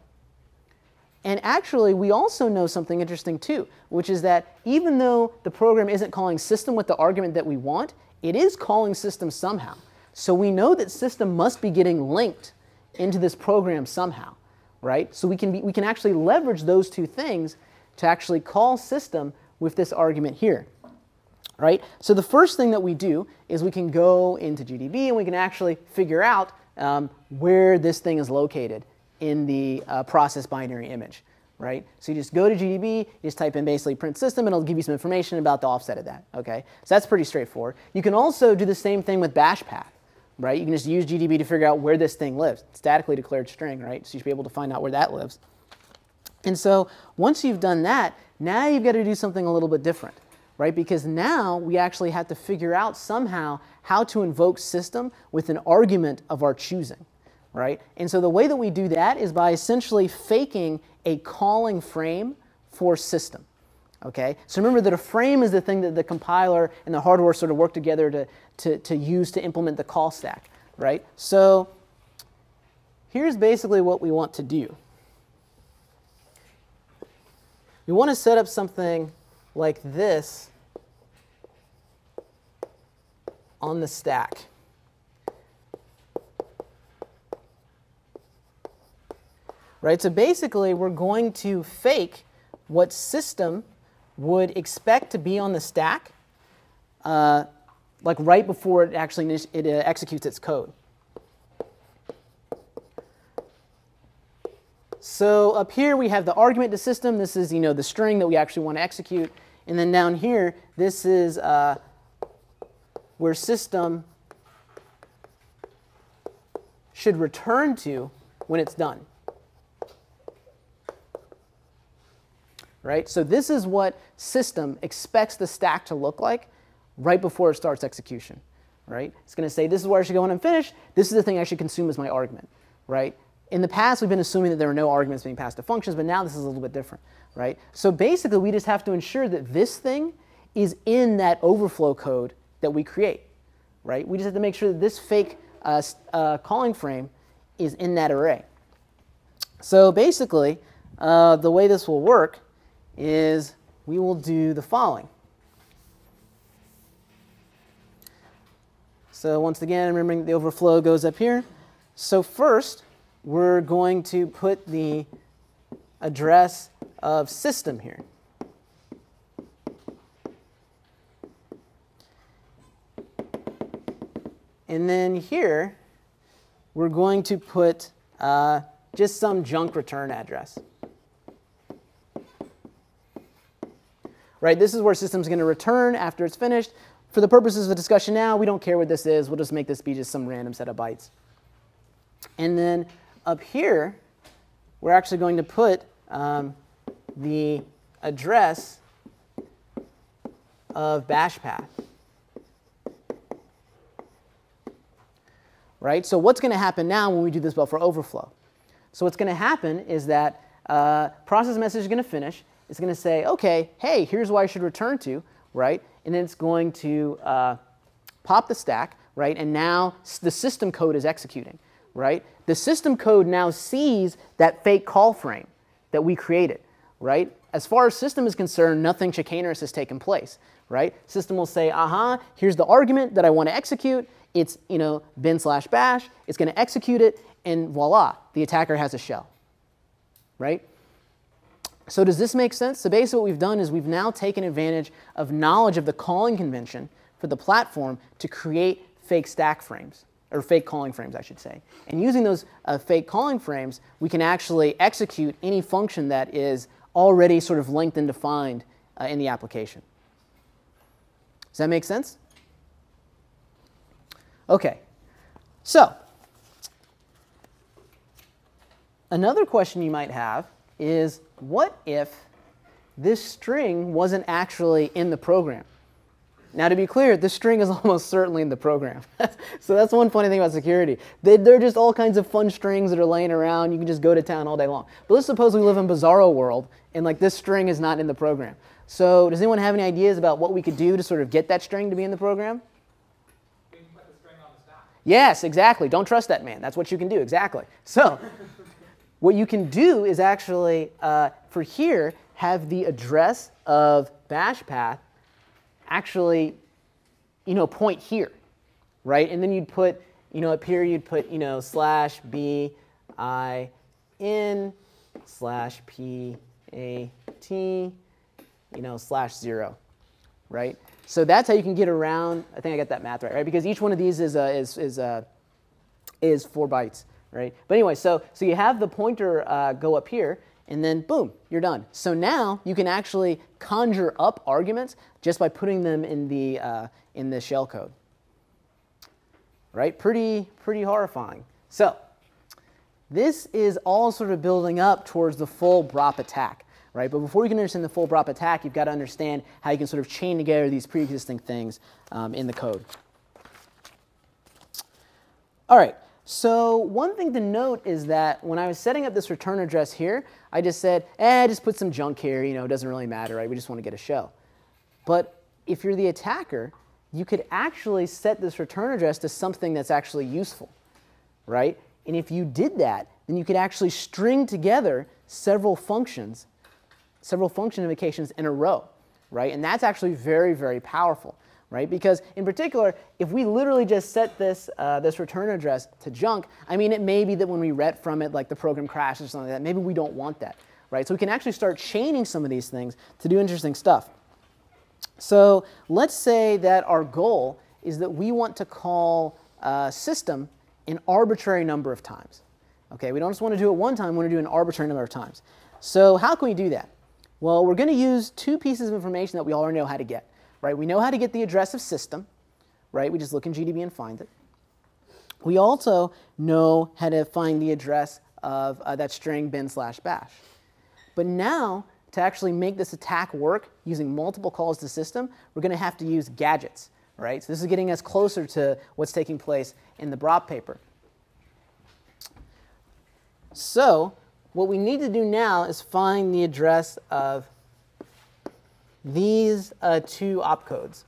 And actually, we also know something interesting too, which is that even though the program isn't calling system with the argument that we want, it is calling system somehow. So we know that system must be getting linked into this program somehow, right? So we can, be, we can actually leverage those two things to actually call system with this argument here, right? So the first thing that we do is we can go into G D B and we can actually figure out um, where this thing is located in the uh, process binary image, right? So you just go to G D B, you just type in basically print system, and it'll give you some information about the offset of that, okay? So that's pretty straightforward. You can also do the same thing with bash path, right? You can just use G D B to figure out where this thing lives. It's statically declared string, right? So you should be able to find out where that lives. And so once you've done that, now you've got to do something a little bit different, right? Because now we actually have to figure out somehow how to invoke system with an argument of our choosing. Right? And so the way that we do that is by essentially faking a calling frame for system. Okay? So remember that a frame is the thing that the compiler and the hardware sort of work together to, to, to use to implement the call stack, right? So here's basically what we want to do. We want to set up something like this on the stack. Right? So basically, we're going to fake what system would expect to be on the stack uh, like right before it actually it, uh, executes its code. So up here we have the argument to system. This is, you know, the string that we actually want to execute. And then down here, this is uh, where system should return to when it's done. Right? So this is what system expects the stack to look like right before it starts execution. Right? It's going to say, this is where I should go when I'm finished. This is the thing I should consume as my argument. Right? In the past, we've been assuming that there were no arguments being passed to functions, but now this is a little bit different. Right? So basically, we just have to ensure that this thing is in that overflow code that we create. Right? We just have to make sure that this fake uh, uh, calling frame is in that array. So basically, uh, the way this will work is we will do the following. So once again, remembering the overflow goes up here. So first, we're going to put the address of system here. And then here, we're going to put uh, just some junk return address. Right, this is where system's going to return after it's finished. For the purposes of the discussion now, we don't care what this is. We'll just make this be just some random set of bytes. And then up here, we're actually going to put um, the address of bash path. Right, so what's going to happen now when we do this buffer overflow? So what's going to happen is that uh, process message is going to finish. It's going to say, OK, hey, here's what I should return to, right? And then it's going to uh, pop the stack, right? And now the system code is executing, right? The system code now sees that fake call frame that we created, right? As far as system is concerned, nothing chicanerous has taken place, right? System will say, aha, uh-huh, here's the argument that I want to execute. It's, you know, bin slash bash. It's going to execute it. And voila, the attacker has a shell, right? So does this make sense? So basically what we've done is we've now taken advantage of knowledge of the calling convention for the platform to create fake stack frames, or fake calling frames, I should say. And using those uh, fake calling frames, we can actually execute any function that is already sort of linked and defined uh, in the application. Does that make sense? OK. So another question you might have is, what if this string wasn't actually in the program? Now, to be clear, this string is almost certainly in the program. So that's one funny thing about security. They, they're just all kinds of fun strings that are laying around. You can just go to town all day long. But let's suppose we live in bizarro world, and like this string is not in the program. So does anyone have any ideas about what we could do to sort of get that string to be in the program? You can put the string on the stack. Yes, exactly. Don't trust that man. That's what you can do, exactly. So what you can do is actually, uh, for here, have the address of bash path actually, you know, point here, right? And then you'd put, you know, up here you'd put, you know, slash b I n slash p a t, you know, slash zero, right? So that's how you can get around. I think I got that math right, right? Because each one of these is uh, is is uh, is four bytes. Right? But anyway, so, so you have the pointer uh, go up here, and then boom, you're done. So now you can actually conjure up arguments just by putting them in the, uh, in the shell code. Right? Pretty, pretty horrifying. So this is all sort of building up towards the full B R O P attack. Right? But before you can understand the full B R O P attack, you've got to understand how you can sort of chain together these pre-existing things um, in the code. All right. So one thing to note is that when I was setting up this return address here, I just said, eh, just put some junk here. You know, it doesn't really matter, right? We just want to get a show. But if you're the attacker, you could actually set this return address to something that's actually useful, right? And if you did that, then you could actually string together several functions, several function invocations in a row, right? And that's actually very, very powerful, right? Because in particular, if we literally just set this, uh, this return address to junk, I mean, it may be that when we ret from it, like the program crashes or something like that, maybe we don't want that, right? So we can actually start chaining some of these things to do interesting stuff. So let's say that our goal is that we want to call uh, system an arbitrary number of times. Okay, we don't just want to do it one time, we want to do an arbitrary number of times. So how can we do that? Well, we're going to use two pieces of information that we already know how to get, right? We know how to get the address of system, right? We just look in G D B and find it. We also know how to find the address of uh, that string bin slash bash. But now, to actually make this attack work using multiple calls to system, we're going to have to use gadgets, right? So this is getting us closer to what's taking place in the Brop paper. So what we need to do now is find the address of these uh, two opcodes.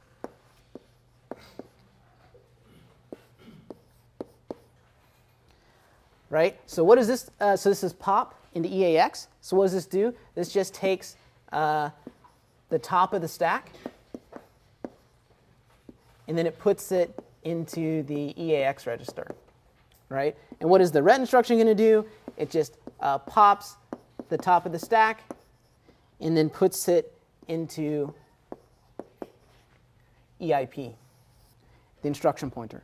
Right? So what is this? Uh, so this is pop into E A X. So what does this do? This just takes uh, the top of the stack, and then it puts it into the E A X register, right? And what is the ret instruction going to do? It just uh, pops the top of the stack, and then puts it into E I P, the instruction pointer.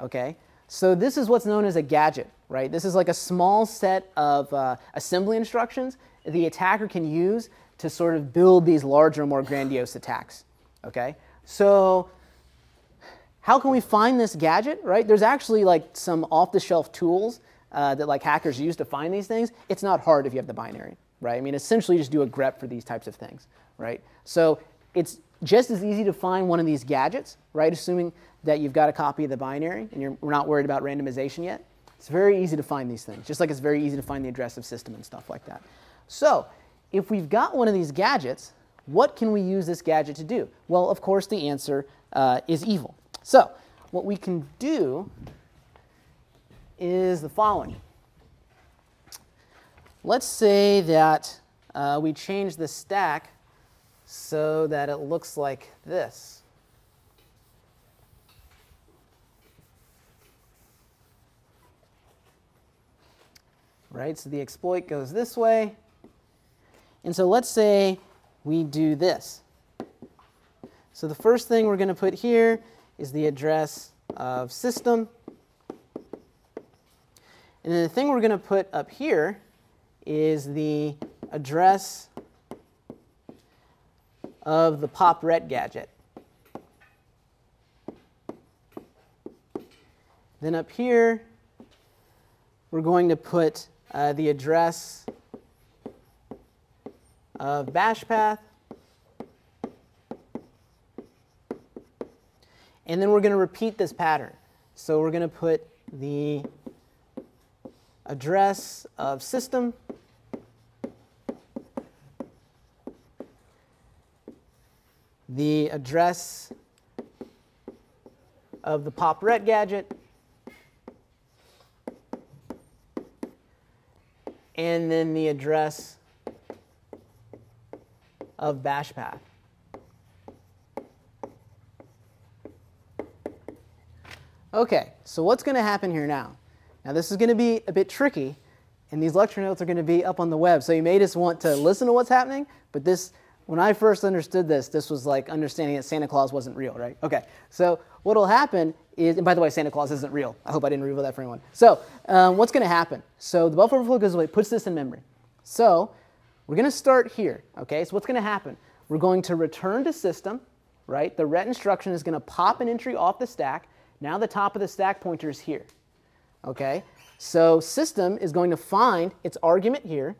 Okay. So this is what's known as a gadget, right? This is like a small set of uh, assembly instructions the attacker can use to sort of build these larger, more grandiose attacks, okay? So how can we find this gadget, right? There's actually like some off-the-shelf tools uh, that like hackers use to find these things. It's not hard if you have the binary, right? I mean, essentially you just do a grep for these types of things, right? So it's just as easy to find one of these gadgets, right? Assuming that you've got a copy of the binary and you're we're not worried about randomization yet. It's very easy to find these things, just like it's very easy to find the address of system and stuff like that. So if we've got one of these gadgets, what can we use this gadget to do? Well, of course, the answer uh, is evil. So what we can do is the following. Let's say that uh, we change the stack so that it looks like this. Right, so the exploit goes this way. And so let's say we do this. So the first thing we're going to put here is the address of system. And then the thing we're going to put up here is the address of the pop ret gadget. Then up here, we're going to put Uh, the address of bash path. And then we're going to repeat this pattern. So we're going to put the address of system, the address of the pop ret gadget, and then the address of bash path. OK, so what's going to happen here now? Now, this is going to be a bit tricky, and these lecture notes are going to be up on the web. So you may just want to listen to what's happening. But this, when I first understood this, this was like understanding that Santa Claus wasn't real, right? OK, so what will happen is, and by the way, Santa Claus isn't real. I hope I didn't reveal that for anyone. So um, what's going to happen? So the buffer overflow goes away, puts this in memory. So we're going to start here. Okay. So what's going to happen? We're going to return to system, right? The ret instruction is going to pop an entry off the stack. Now the top of the stack pointer is here. Okay. So system is going to find its argument here.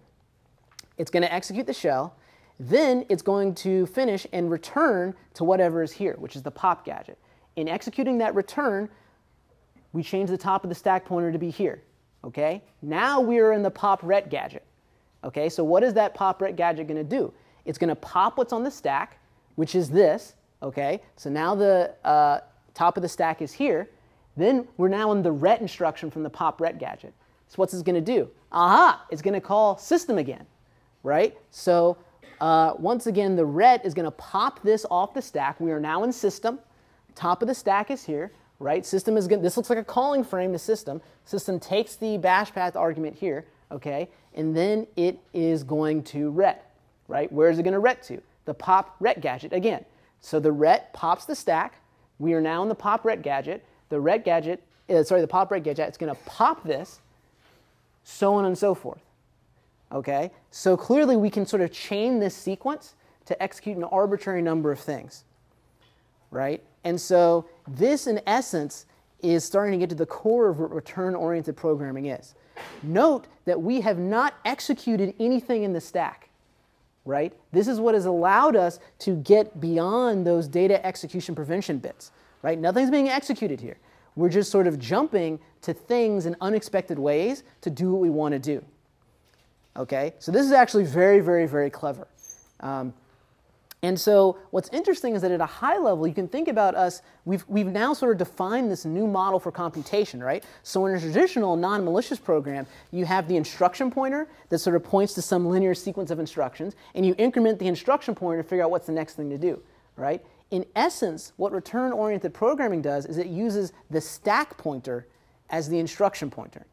It's going to execute the shell. Then it's going to finish and return to whatever is here, which is the pop gadget. In executing that return, we change the top of the stack pointer to be here. Okay? Now we're in the pop ret gadget. Okay? So what is that pop ret gadget going to do? It's going to pop what's on the stack, which is this. Okay? So now the uh, top of the stack is here. Then we're now in the ret instruction from the pop ret gadget. So what's it going to do? Aha! It's going to call system again, right? So uh, once again, the ret is going to pop this off the stack. We are now in system. Top of the stack is here, right? System is going. This looks like a calling frame to system. System takes the bash path argument here, okay, and then it is going to ret, right? Where is it going to ret to? The pop ret gadget again. So the ret pops the stack. We are now in the pop ret gadget. The ret gadget, uh, sorry, the pop ret gadget. It's going to pop this. So on and so forth. Okay? So clearly we can sort of chain this sequence to execute an arbitrary number of things. Right? And so this, in essence, is starting to get to the core of what return-oriented programming is. Note that we have not executed anything in the stack. Right? This is what has allowed us to get beyond those data execution prevention bits. Right? Nothing's being executed here. We're just sort of jumping to things in unexpected ways to do what we want to do. Okay? So this is actually very, very, very clever. Um, and so what's interesting is that at a high level, you can think about us, we've, we've now sort of defined this new model for computation, right? So in a traditional non-malicious program, you have the instruction pointer that sort of points to some linear sequence of instructions, and you increment the instruction pointer to figure out what's the next thing to do, right? In essence, what return-oriented programming does is it uses the stack pointer as the instruction pointer,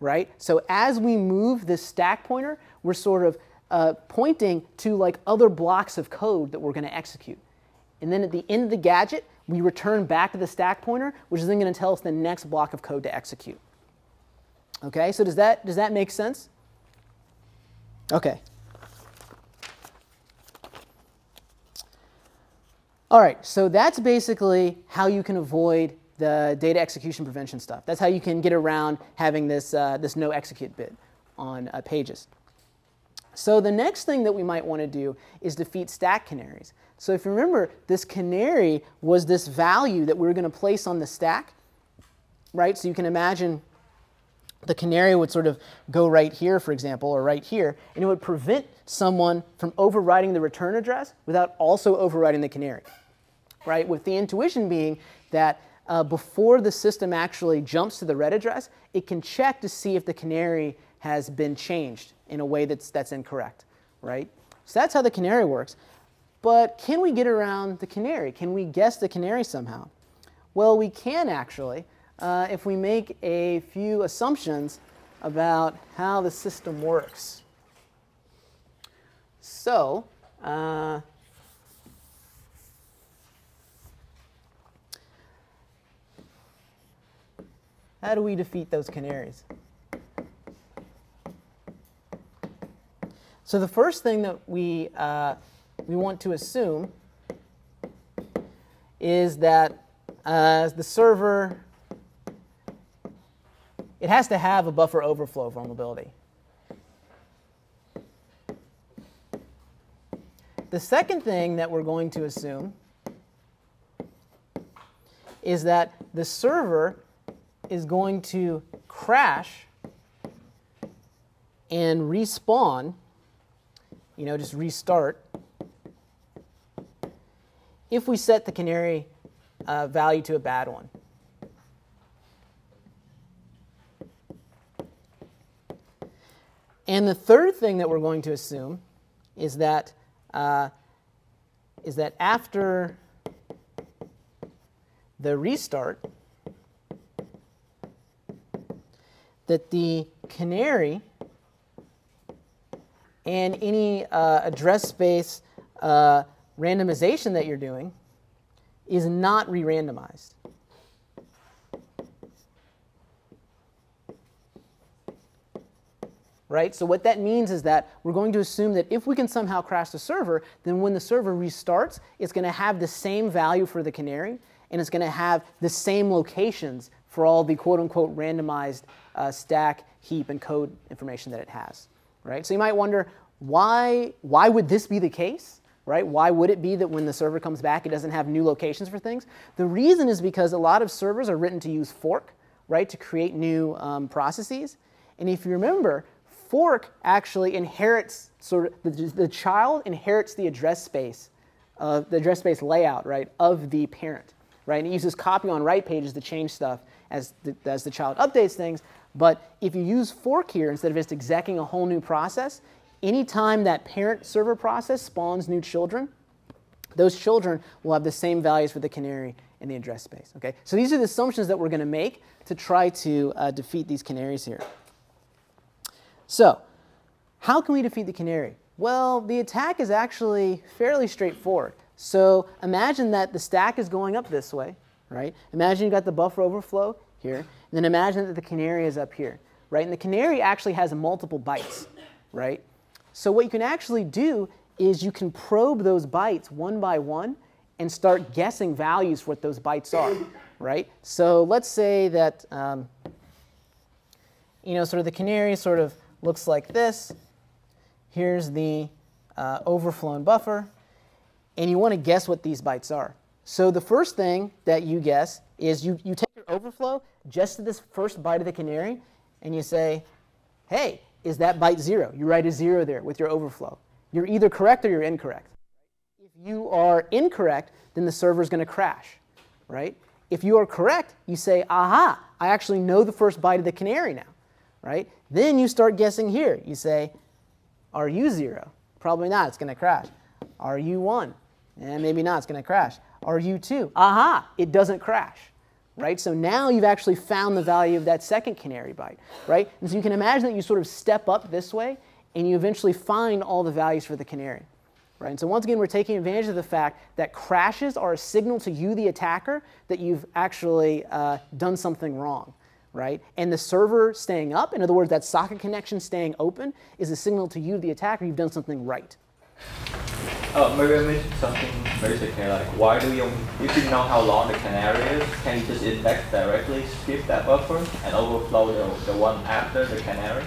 right? So as we move this stack pointer, we're sort of uh, pointing to like other blocks of code that we're going to execute. And then at the end of the gadget, we return back to the stack pointer, which is then going to tell us the next block of code to execute. Okay, so does that, does that make sense? Okay. All right, so that's basically how you can avoid the data execution prevention stuff. That's how you can get around having this, uh, this no execute bit on uh, pages. So the next thing that we might want to do is defeat stack canaries. So if you remember, this canary was this value that we were going to place on the stack, right? So you can imagine the canary would sort of go right here, for example, or right here, and it would prevent someone from overriding the return address without also overriding the canary, right? With the intuition being that uh, before the system actually jumps to the ret address, it can check to see if the canary has been changed in a way that's, that's incorrect, right? So that's how the canary works. But can we get around the canary? Can we guess the canary somehow? Well, we can actually. Uh, if we make a few assumptions about how the system works. So, uh, how do we defeat those canaries? So the first thing that we, uh, we want to assume is that uh, the server it has to have a buffer overflow vulnerability. The second thing that we're going to assume is that the server is going to crash and respawn, you know, just restart, if we set the canary uh, value to a bad one. And the third thing that we're going to assume is that, uh, is that after the restart, that the canary and any uh, address space uh, randomization that you're doing is not re-randomized. Right? So what that means is that we're going to assume that if we can somehow crash the server, then when the server restarts, it's going to have the same value for the canary, and it's going to have the same locations for all the quote-unquote randomized uh, stack, heap, and code information that it has. Right? So you might wonder, why, why would this be the case? Right? Why would it be that when the server comes back, it doesn't have new locations for things? The reason is because a lot of servers are written to use fork. right, to create new um, processes. And if you remember, fork actually inherits sort of the, the child inherits the address space of the address space layout, right, of the parent, right? And it uses copy on write pages to change stuff as the, as the child updates things. But if you use fork here instead of just execing a whole new process, anytime that parent server process spawns new children, those children will have the same values for the canary in the address space. Okay, so these are the assumptions that we're going to make to try to uh, defeat these canaries here. So, how can we defeat the canary? Well, the attack is actually fairly straightforward. So imagine that the stack is going up this way, right? Imagine you've got the buffer overflow here, and then imagine that the canary is up here, right? And the canary actually has multiple bytes, right? So what you can actually do is you can probe those bytes one by one and start guessing values for what those bytes are, right? So let's say that, um, you know, sort of the canary sort of looks like this. Here's the uh, overflown buffer, and you want to guess what these bytes are. So the first thing that you guess is you, you take your overflow just to this first byte of the canary, and you say, hey, is that byte zero? You write a zero there with your overflow. You're either correct or you're incorrect. If you are incorrect, then the server's going to crash, right? If you are correct, you say, aha, I actually know the first byte of the canary now, right? Then you start guessing here. You say, are you zero? Probably not. It's going to crash. Are you one? And maybe not. It's going to crash. Are you two? Aha, it doesn't crash, right? So now you've actually found the value of that second canary byte, right? And so you can imagine that you sort of step up this way, and you eventually find all the values for the canary, right? And so once again, we're taking advantage of the fact that crashes are a signal to you, the attacker, that you've actually uh, done something wrong, right? And the server staying up, in other words, that socket connection staying open, is a signal to you, the attacker, you've done something right. Oh, maybe I mentioned something basic here, like why do you, if you know how long the canary is, can you just index directly, skip that buffer, and overflow the, the one after the canary?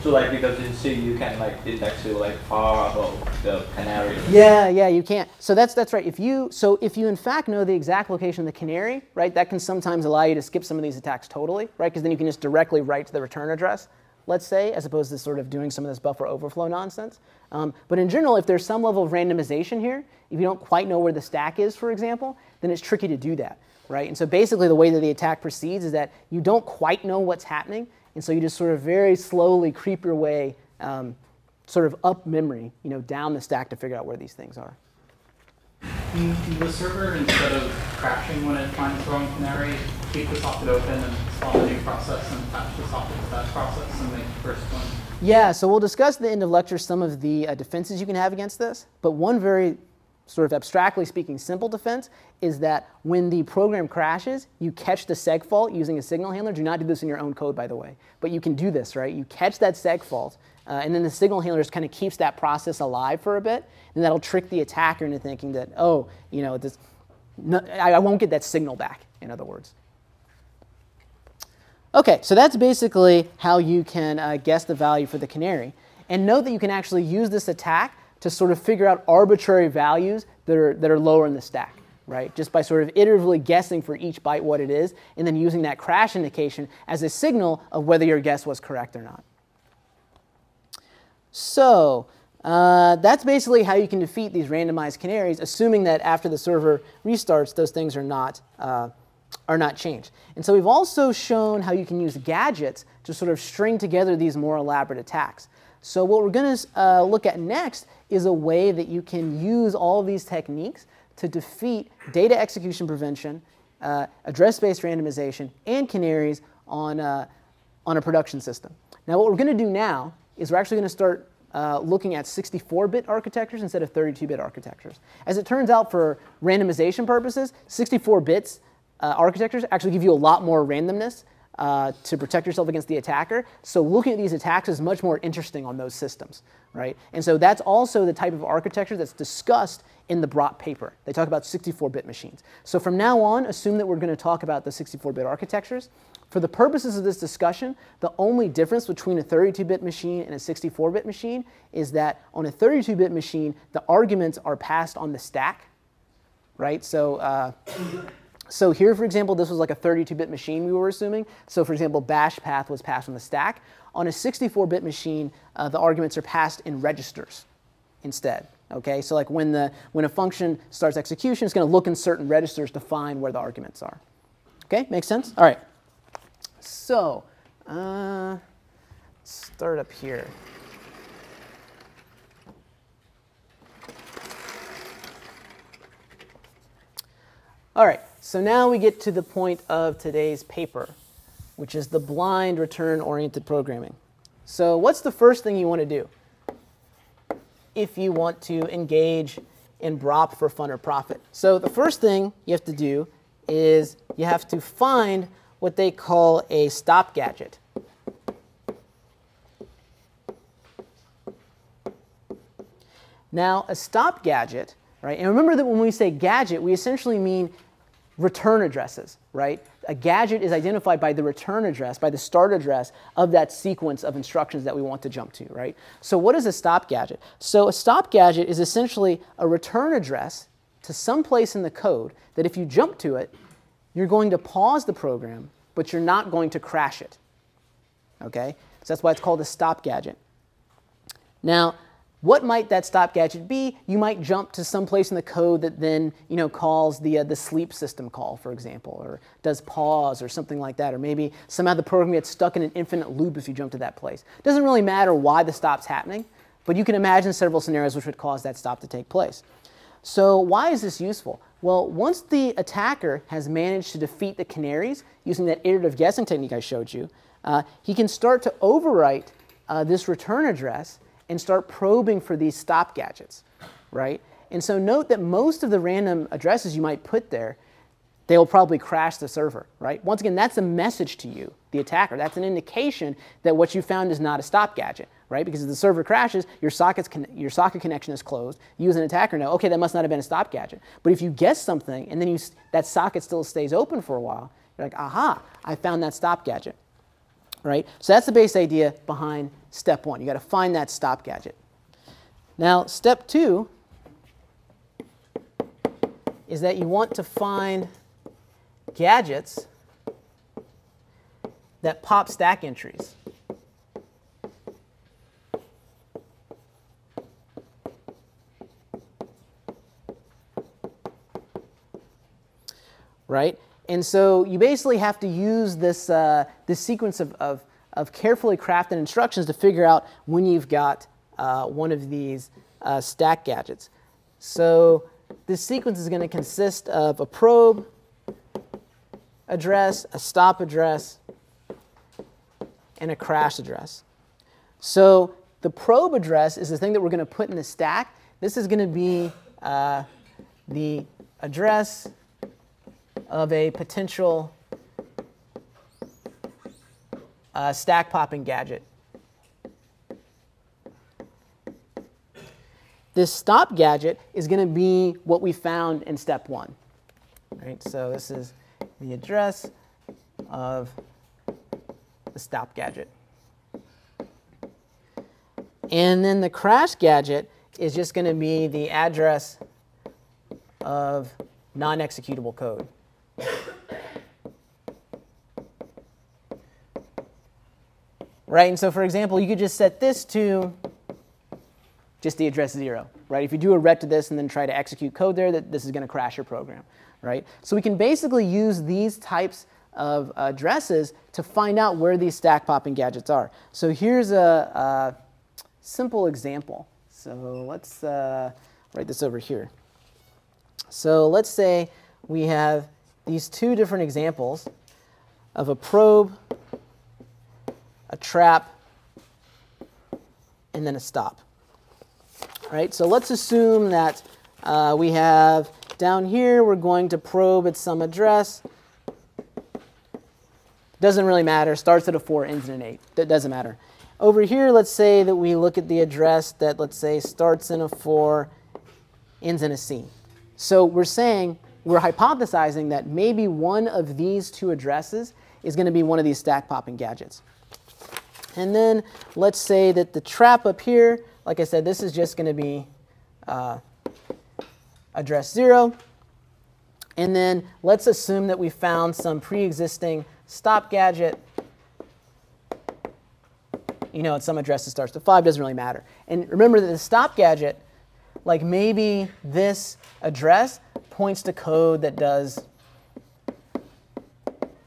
So like, because in C you can like index it like far above the canary. Yeah, yeah, you can. So that's, that's right. If you, so if you in fact know the exact location of the canary, right, that can sometimes allow you to skip some of these attacks totally, right, because then you can just directly write to the return address, let's say, as opposed to sort of doing some of this buffer overflow nonsense. Um, but in general, if there's some level of randomization here, if you don't quite know where the stack is, for example, then it's tricky to do that, right? And so basically the way that the attack proceeds is that you don't quite know what's happening, and so you just sort of very slowly creep your way um, sort of up memory, you know, down the stack to figure out where these things are. Can the server, instead of crashing when it finds the wrong canary, keep the socket open and spawn a new process and attach the socket to that process and make the first one? Yeah, so we'll discuss at the end of lecture some of the uh, defenses you can have against this. But one very sort of abstractly speaking simple defense is that when the program crashes, you catch the seg fault using a signal handler. Do not do this in your own code, by the way. But you can do this, right? You catch that seg fault, uh, and then the signal handler just kind of keeps that process alive for a bit, and that'll trick the attacker into thinking that, oh, you know, this, no, I, I won't get that signal back, in other words. Okay, so that's basically how you can uh, guess the value for the canary. And note that you can actually use this attack to sort of figure out arbitrary values that are, that are lower in the stack, right? Just by sort of iteratively guessing for each byte what it is, and then using that crash indication as a signal of whether your guess was correct or not. So uh, that's basically how you can defeat these randomized canaries, assuming that after the server restarts, those things are not uh, are not changed. And so we've also shown how you can use gadgets to sort of string together these more elaborate attacks. So what we're going to uh, look at next is a way that you can use all of these techniques to defeat data execution prevention, uh, address space randomization, and canaries on, uh, on a production system. Now what we're going to do now is we're actually going to start Uh, looking at sixty-four bit architectures instead of thirty-two bit architectures. As it turns out, for randomization purposes, sixty-four bit uh, architectures actually give you a lot more randomness uh, to protect yourself against the attacker. So looking at these attacks is much more interesting on those systems, right? And so that's also the type of architecture that's discussed in the Brott paper. They talk about sixty-four bit machines. So from now on, assume that we're going to talk about the sixty-four bit architectures. For the purposes of this discussion, the only difference between a thirty-two bit machine and a sixty-four bit machine is that on a thirty-two bit machine, the arguments are passed on the stack, right? So uh, So here, for example, this was like a thirty-two bit machine we were assuming. So for example, bash path was passed on the stack. On a sixty-four bit machine, uh, the arguments are passed in registers instead. Okay, so like when, the, when a function starts execution, it's going to look in certain registers to find where the arguments are. Okay, makes sense? All right. So, uh, start up here. All right, so now we get to the point of today's paper, which is the blind return-oriented programming. So what's the first thing you want to do if you want to engage in B R O P for fun or profit? So the first thing you have to do is you have to find what they call a stop gadget. Now, a stop gadget, right? And remember that when we say gadget, we essentially mean return addresses, right? A gadget is identified by the return address, by the start address of that sequence of instructions that we want to jump to, right? So what is a stop gadget? So a stop gadget is essentially a return address to some place in the code that if you jump to it, you're going to pause the program, but you're not going to crash it, okay? So that's why it's called a stop gadget. Now, what might that stop gadget be? You might jump to some place in the code that then, you know, calls the, uh, the sleep system call, for example, or does pause or something like that, or maybe somehow the program gets stuck in an infinite loop if you jump to that place. It doesn't really matter why the stop's happening, but you can imagine several scenarios which would cause that stop to take place. So why is this useful? Well, once the attacker has managed to defeat the canaries using that iterative guessing technique I showed you, uh, he can start to overwrite uh, this return address and start probing for these stop gadgets, right? And so note that most of the random addresses you might put there, they'll probably crash the server, right? Once again, that's a message to you, the attacker. That's an indication that what you found is not a stop gadget, right? Because if the server crashes, your, socket's con your socket connection is closed. You as an attacker know, okay, that must not have been a stop gadget. But if you guess something and then you that socket still stays open for a while, you're like, aha, I found that stop gadget. Right? So that's the base idea behind step one. You got to find that stop gadget. Now, step two is that you want to find gadgets that pop stack entries. Right? And so you basically have to use this, uh, this sequence of, of, of carefully crafted instructions to figure out when you've got uh, one of these uh, stack gadgets. So this sequence is going to consist of a probe address, a stop address, and a crash address. So the probe address is the thing that we're going to put in the stack. This is going to be uh, the address of a potential uh, stack popping gadget. This stop gadget is going to be what we found in step one. Right? So this is the address of the stop gadget. And then the crash gadget is just going to be the address of non-executable code. Right, and so for example, you could just set this to just the address zero, right? If you do a ret to this and then try to execute code there, that this is going to crash your program, right? So we can basically use these types of addresses to find out where these stack popping gadgets are. So here's a, a simple example. So let's uh, write this over here. So let's say we have these two different examples of a probe, a trap, and then a stop. All right, so let's assume that uh, we have down here, we're going to probe at some address. Doesn't really matter. Starts at a four, ends in an eight. That doesn't matter. Over here, let's say that we look at the address that, let's say, starts in a four, ends in a C. So we're saying, we're hypothesizing that maybe one of these two addresses is going to be one of these stack popping gadgets. And then let's say that the trap up here, like I said, this is just going to be uh, address zero. And then let's assume that we found some pre-existing stop gadget. You know, at some address that starts to five, doesn't really matter. And remember that the stop gadget, like maybe this address points to code that does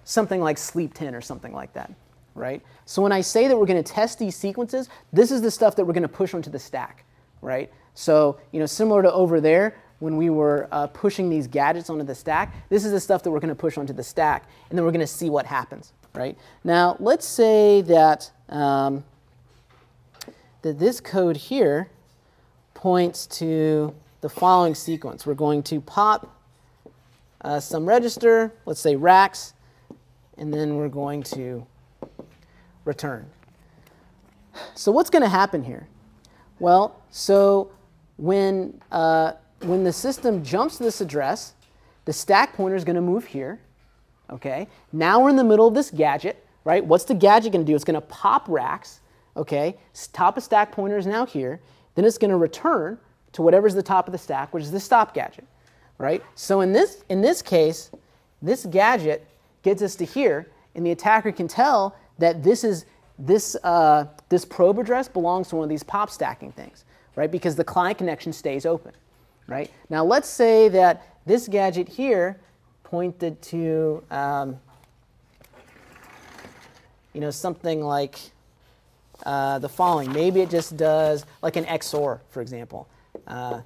something like sleep ten or something like that, right? So when I say that we're going to test these sequences, this is the stuff that we're going to push onto the stack, right? So, you know, similar to over there, when we were uh, pushing these gadgets onto the stack, this is the stuff that we're going to push onto the stack, and then we're going to see what happens, right? Now, let's say that, um, that this code here points to the following sequence. We're going to pop uh, some register, let's say racks, and then we're going to return. So what's going to happen here? Well, so when uh, when the system jumps to this address, the stack pointer is going to move here. Okay. Now we're in the middle of this gadget, right? What's the gadget going to do? It's going to pop racks. Okay. Top of stack pointer is now here. Then it's going to return to whatever's the top of the stack, which is the stop gadget, right? So in this in this case, this gadget gets us to here, and the attacker can tell that this is this uh, this probe address belongs to one of these pop stacking things, right? Because the client connection stays open. Right? Now let's say that this gadget here pointed to um, you know, something like uh, the following. Maybe it just does like an X O R, for example. Uh,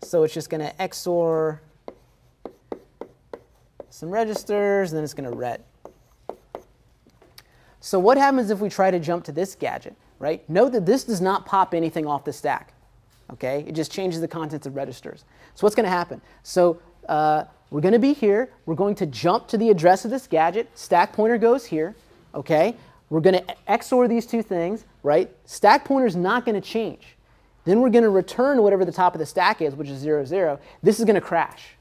so it's just going to X O R some registers, and then it's going to ret. So what happens if we try to jump to this gadget? Right? Note that this does not pop anything off the stack. Okay, it just changes the contents of registers. So what's going to happen? So uh, we're going to be here. We're going to jump to the address of this gadget. Stack pointer goes here. Okay, we're going to X O R these two things, right? Stack pointer is not going to change. Then we're going to return whatever the top of the stack is, which is zero zero. This is going to crash.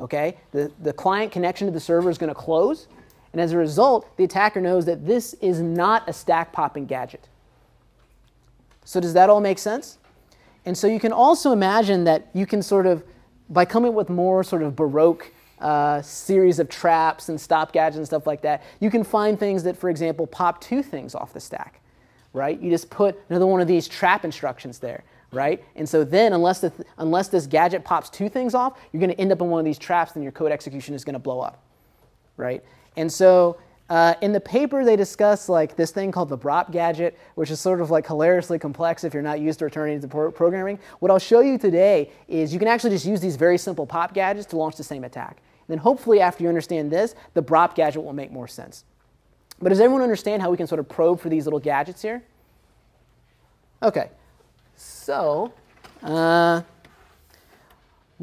Okay, the the client connection to the server is going to close, and as a result, the attacker knows that this is not a stack popping gadget. So does that all make sense? And so you can also imagine that you can sort of, by coming with more sort of Baroque uh, series of traps and stop gadgets and stuff like that, you can find things that, for example, pop two things off the stack, right? You just put another one of these trap instructions there, right? And so then, unless the th unless this gadget pops two things off, you're going to end up in one of these traps, and your code execution is going to blow up, right? And so Uh, in the paper, they discuss like this thing called the B R O P gadget, which is sort of like hilariously complex if you're not used to returning to pro programming. What I'll show you today is you can actually just use these very simple pop gadgets to launch the same attack. And then hopefully after you understand this, the B R O P gadget will make more sense. But does everyone understand how we can sort of probe for these little gadgets here? Okay. So uh,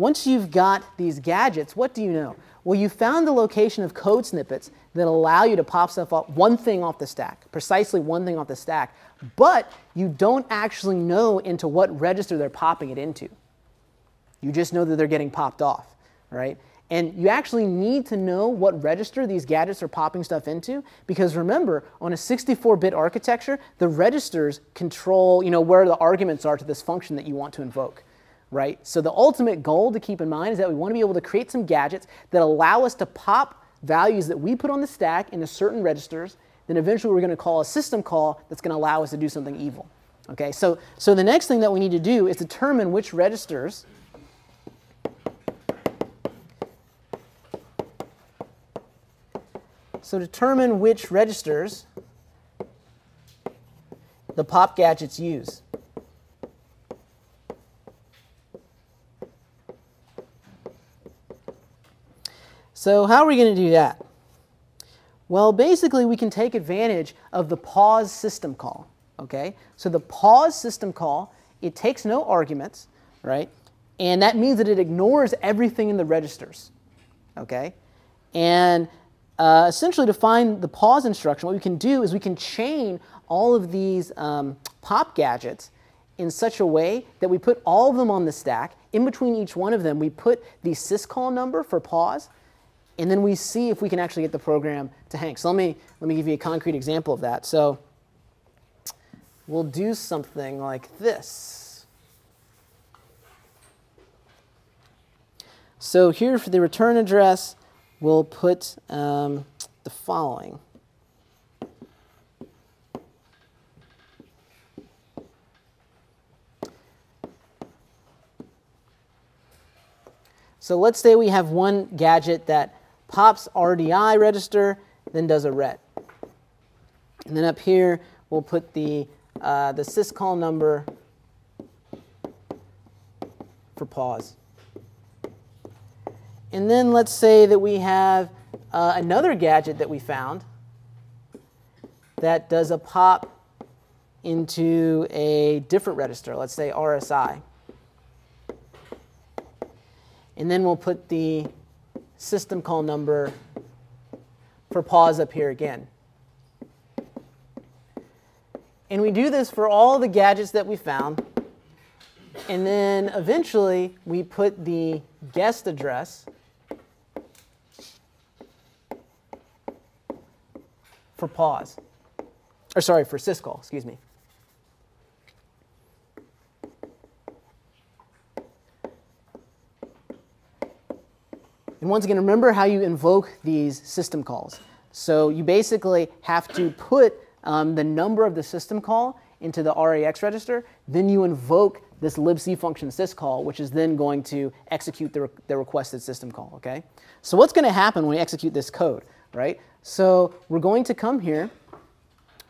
once you've got these gadgets, what do you know? Well, you found the location of code snippets that allow you to pop stuff off, one thing off the stack, precisely one thing off the stack, but you don't actually know into what register they're popping it into. You just know that they're getting popped off, right? And you actually need to know what register these gadgets are popping stuff into, because remember, on a sixty-four bit architecture, the registers control, you know, where the arguments are to this function that you want to invoke. Right? So the ultimate goal to keep in mind is that we want to be able to create some gadgets that allow us to pop values that we put on the stack into certain registers. Then eventually we're going to call a system call that's going to allow us to do something evil. Okay? So, so the next thing that we need to do is determine which registers so determine which registers the pop gadgets use. So how are we going to do that? Well, basically, we can take advantage of the pause system call. Okay, so the pause system call, it takes no arguments, right? And that means that it ignores everything in the registers. Okay, and uh, essentially, to find the pause instruction, what we can do is we can chain all of these um, pop gadgets in such a way that we put all of them on the stack. In between each one of them, we put the syscall number for pause. And then we see if we can actually get the program to hang. So let me, let me give you a concrete example of that. So we'll do something like this. So here for the return address, we'll put um, the following. So let's say we have one gadget that pops R D I register, then does a ret. And then up here, we'll put the, uh, the syscall number for pause. And then let's say that we have uh, another gadget that we found that does a pop into a different register, let's say R S I. And then we'll put the system call number for pause up here again. And we do this for all the gadgets that we found. And then eventually, we put the guest address for pause. Or sorry, for syscall, excuse me. And once again, remember how you invoke these system calls. So you basically have to put um, the number of the system call into the R A X register. Then you invoke this libc function syscall, which is then going to execute the, re the requested system call. Okay? So what's going to happen when we execute this code? Right? So we're going to come here.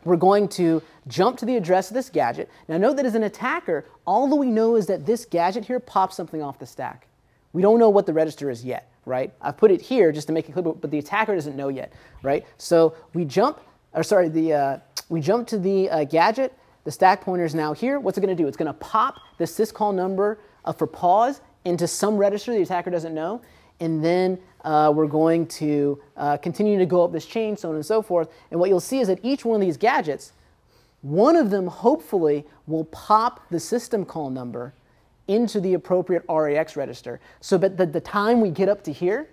We're going to jump to the address of this gadget. Now note that as an attacker, all that we know is that this gadget here pops something off the stack. We don't know what the register is yet. Right? I've put it here just to make it clear, but the attacker doesn't know yet, right? So we jump, or sorry, the uh, we jump to the uh, gadget. The stack pointer is now here. What's it going to do? It's going to pop the syscall number uh, for pause into some register the attacker doesn't know, and then uh, we're going to uh, continue to go up this chain, so on and so forth. And what you'll see is that each one of these gadgets, one of them hopefully will pop the system call number into the appropriate R A X register. So but the, the time we get up to here,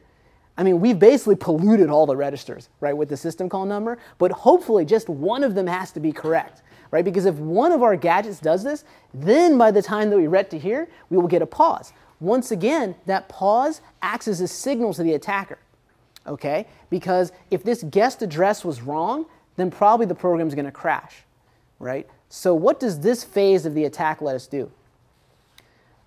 I mean, we've basically polluted all the registers, right, with the system call number, but hopefully just one of them has to be correct, right? Because if one of our gadgets does this, then by the time that we ret to here, we will get a pause. Once again, that pause acts as a signal to the attacker, okay? Because if this guest address was wrong, then probably the program's going to crash, right? So what does this phase of the attack let us do?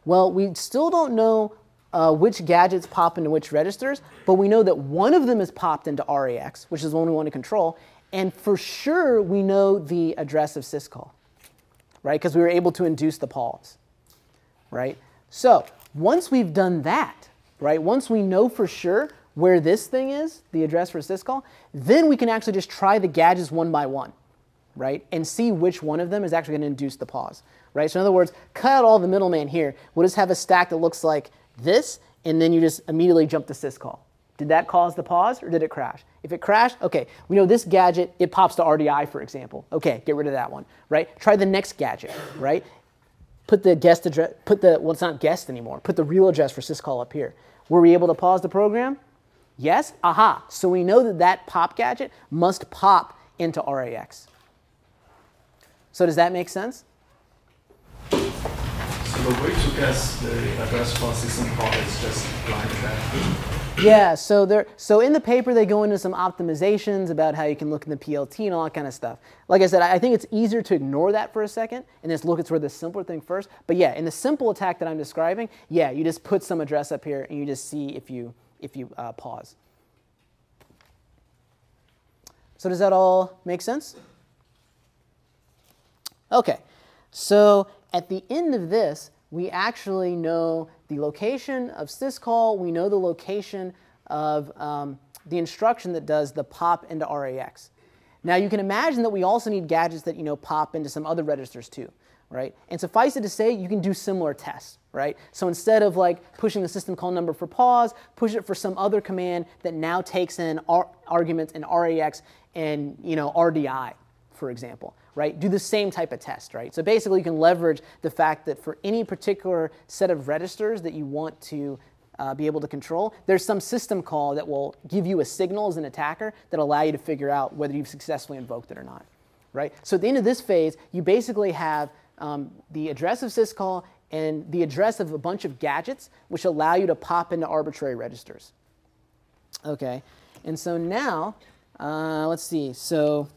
Well, we still don't know uh, which gadgets pop into which registers, but we know that one of them is popped into R A X, which is the one we want to control, and for sure we know the address of syscall, right? Because we were able to induce the pause, right? So once we've done that, right, once we know for sure where this thing is, the address for syscall, then we can actually just try the gadgets one by one, right, and see which one of them is actually going to induce the pause. Right? So in other words, cut out all the middleman here. We'll just have a stack that looks like this, and then you just immediately jump to syscall. Did that cause the pause, or did it crash? If it crashed, OK, we know this gadget, it pops to R D I, for example. OK, get rid of that one. Right? Try the next gadget. Right? Put the guest address, put the, well, it's not guest anymore. Put the real address for syscall up here. Were we able to pause the program? Yes? Aha. So we know that that pop gadget must pop into R A X. So does that make sense? So the way to guess the address for system call is just blind tracking? Yeah, so there, so in the paper they go into some optimizations about how you can look in the P L T and all that kind of stuff. Like I said, I think it's easier to ignore that for a second and just look at sort of the simpler thing first. But yeah, in the simple attack that I'm describing, yeah, you just put some address up here and you just see if you, if you uh, pause. So does that all make sense? OK, so at the end of this, we actually know the location of syscall. We know the location of um, the instruction that does the pop into R A X. Now, you can imagine that we also need gadgets that, you know, pop into some other registers too, right? And suffice it to say, you can do similar tests, right? So instead of like pushing the system call number for pause, push it for some other command that now takes in ar arguments in R A X and, you know, R D I, for example. Right? Do the same type of test, right? So basically, you can leverage the fact that for any particular set of registers that you want to uh, be able to control, there's some system call that will give you a signal as an attacker that allow you to figure out whether you've successfully invoked it or not, right? So at the end of this phase, you basically have um, the address of syscall and the address of a bunch of gadgets, which allow you to pop into arbitrary registers. Okay, and so now, uh, let's see. So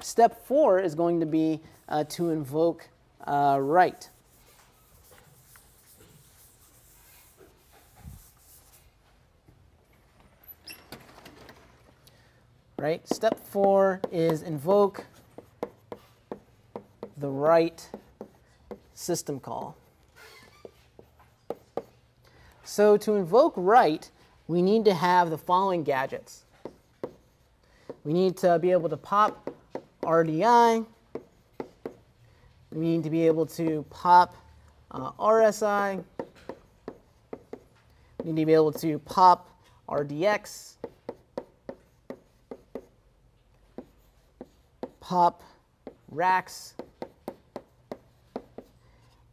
step four is going to be uh, to invoke uh, write. Right. Step four is invoke the write system call. So to invoke write, we need to have the following gadgets. We need to be able to pop R D I. We need to be able to pop uh, R S I. We need to be able to pop R D X. Pop racks.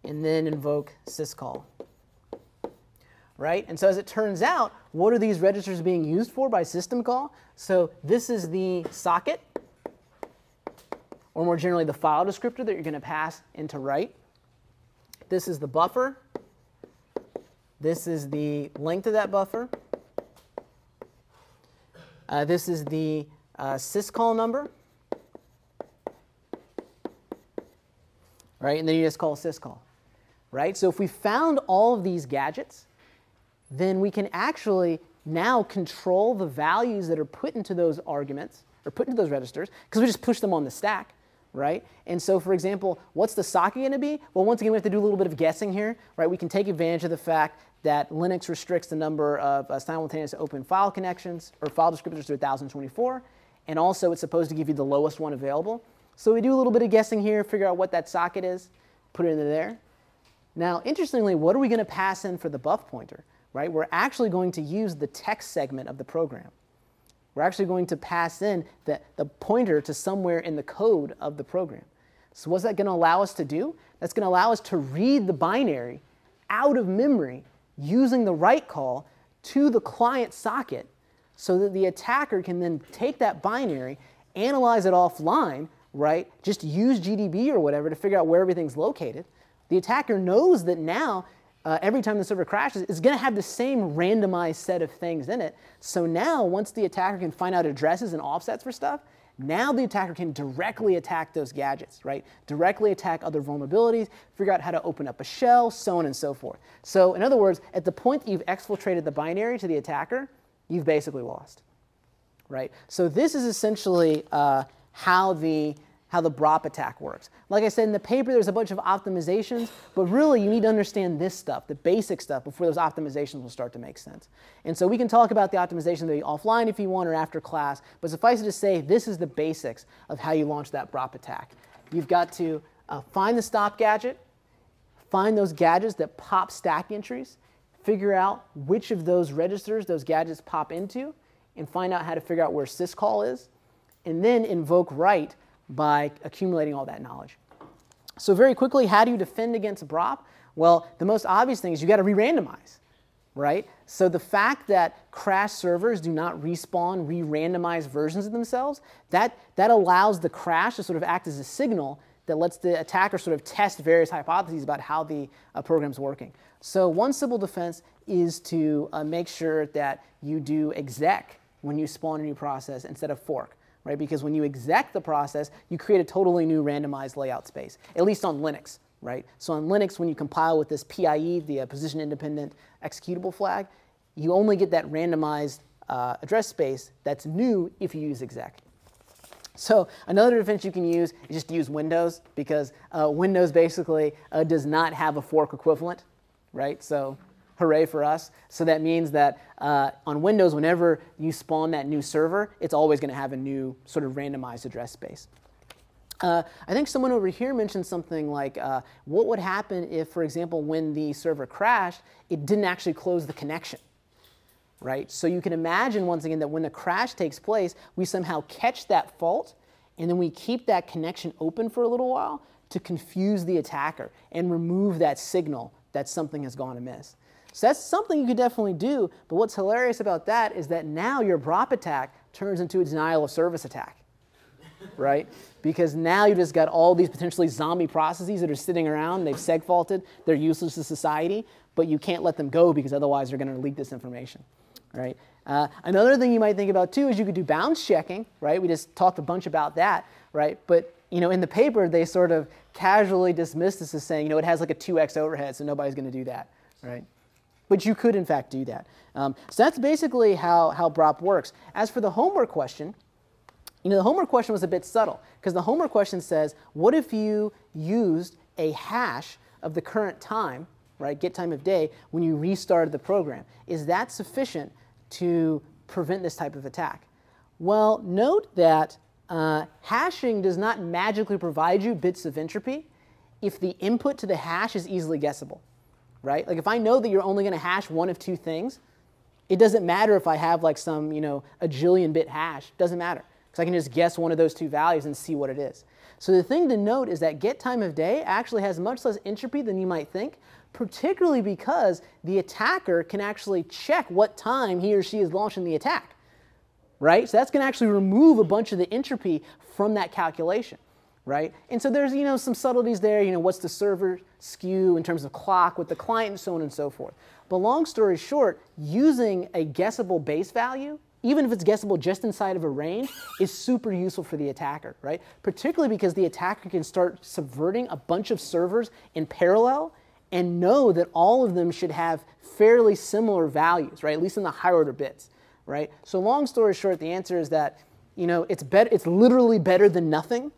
And then invoke syscall. Right? And so as it turns out, what are these registers being used for by system call? So this is the socket, or more generally the file descriptor that you're going to pass into write. This is the buffer. This is the length of that buffer. Uh, this is the uh, syscall number. Right? And then you just call syscall. Right? So if we found all of these gadgets, then we can actually now control the values that are put into those arguments, or put into those registers, because we just push them on the stack, right? And so, for example, what's the socket going to be? Well, once again, we have to do a little bit of guessing here, right? We can take advantage of the fact that Linux restricts the number of uh, simultaneous open file connections, or file descriptors, to one thousand twenty-four, and also it's supposed to give you the lowest one available. So we do a little bit of guessing here, figure out what that socket is, put it into there. Now, interestingly, what are we going to pass in for the buf pointer? Right? We're actually going to use the text segment of the program. We're actually going to pass in the, the pointer to somewhere in the code of the program. So what's that going to allow us to do? That's going to allow us to read the binary out of memory using the write call to the client socket, so that the attacker can then take that binary, analyze it offline, right? Just use G D B or whatever to figure out where everything's located. The attacker knows that now Uh, every time the server crashes, it's going to have the same randomized set of things in it. So now, once the attacker can find out addresses and offsets for stuff, now the attacker can directly attack those gadgets, right? Directly attack other vulnerabilities, figure out how to open up a shell, so on and so forth. So in other words, at the point that you've exfiltrated the binary to the attacker, you've basically lost, right? So this is essentially uh, how the how the B R O P attack works. Like I said, in the paper, there's a bunch of optimizations, but really you need to understand this stuff, the basic stuff, before those optimizations will start to make sense. And so we can talk about the optimization maybe offline if you want, or after class, but suffice it to say, this is the basics of how you launch that B R O P attack. You've got to uh, find the stop gadget, find those gadgets that pop stack entries, figure out which of those registers those gadgets pop into, and find out how to figure out where syscall is, and then invoke write by accumulating all that knowledge. So very quickly, how do you defend against B R O P? Well, the most obvious thing is you've got to re-randomize, right? So the fact that crash servers do not respawn, re-randomize versions of themselves, that, that allows the crash to sort of act as a signal that lets the attacker sort of test various hypotheses about how the uh, program's working. So one simple defense is to uh, make sure that you do exec when you spawn a new process instead of fork. Right? Because when you exec the process, you create a totally new randomized layout space, at least on Linux. Right? So on Linux, when you compile with this P I E, the uh, position-independent executable flag, you only get that randomized uh, address space that's new if you use exec. So another defense you can use is just to use Windows, because uh, Windows basically uh, does not have a fork equivalent. Right? So hooray for us. So that means that uh, on Windows, whenever you spawn that new server, it's always going to have a new sort of randomized address space. Uh, I think someone over here mentioned something like, uh, what would happen if, for example, when the server crashed, it didn't actually close the connection, right? So you can imagine, once again, that when the crash takes place, we somehow catch that fault, and then we keep that connection open for a little while to confuse the attacker and remove that signal that something has gone amiss. So that's something you could definitely do, but what's hilarious about that is that now your B R O P attack turns into a denial of service attack, right? Because now you just got all these potentially zombie processes that are sitting around, they've seg-faulted, they're useless to society, but you can't let them go because otherwise they're going to leak this information, right? Uh, another thing you might think about too is you could do bounds checking, right? We just talked a bunch about that, right? But you know, in the paper, they sort of casually dismissed this as saying, you know, it has like a two X overhead, so nobody's going to do that, right? But you could, in fact, do that. Um, so that's basically how, how B R O P works. As for the homework question, you know, the homework question was a bit subtle because the homework question says, what if you used a hash of the current time, right, get time of day, when you restarted the program? Is that sufficient to prevent this type of attack? Well, note that uh, hashing does not magically provide you bits of entropy if the input to the hash is easily guessable, right? Like if I know that you're only going to hash one of two things, it doesn't matter if I have like some, you know, a jillion bit hash. Doesn't matter because I can just guess one of those two values and see what it is. So the thing to note is that get time of day actually has much less entropy than you might think, particularly because the attacker can actually check what time he or she is launching the attack, right? So that's going to actually remove a bunch of the entropy from that calculation, right? And so there's, you know, some subtleties there, you know, what's the server skew in terms of clock with the client and so on and so forth. But long story short, using a guessable base value, even if it's guessable just inside of a range, is super useful for the attacker, right? Particularly because the attacker can start subverting a bunch of servers in parallel and know that all of them should have fairly similar values, right? At least in the higher order bits, right? So long story short, the answer is that, you know, it's better, it's literally better than nothing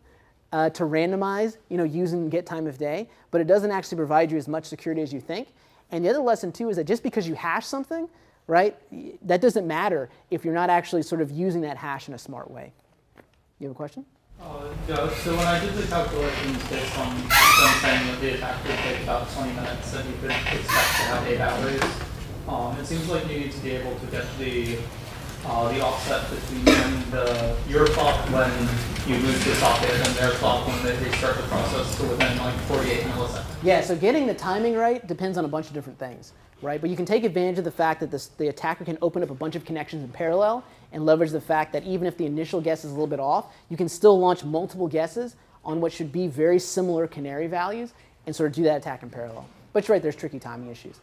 uh, to randomize, you know, using get time of day, but it doesn't actually provide you as much security as you think. And the other lesson too is that just because you hash something, right, that doesn't matter if you're not actually sort of using that hash in a smart way. You have a question? Uh, yeah, so when I did the calculations based on them saying that the attack would take about twenty minutes and you could expect to have eight hours, um, it seems like you need to be able to get the uh, the offset between the, your clock when you lose the socket and their clock when they restart the process to within like forty-eight milliseconds. Yeah, so getting the timing right depends on a bunch of different things, right? But you can take advantage of the fact that this, the attacker can open up a bunch of connections in parallel and leverage the fact that even if the initial guess is a little bit off, you can still launch multiple guesses on what should be very similar canary values and sort of do that attack in parallel. But you're right, there's tricky timing issues.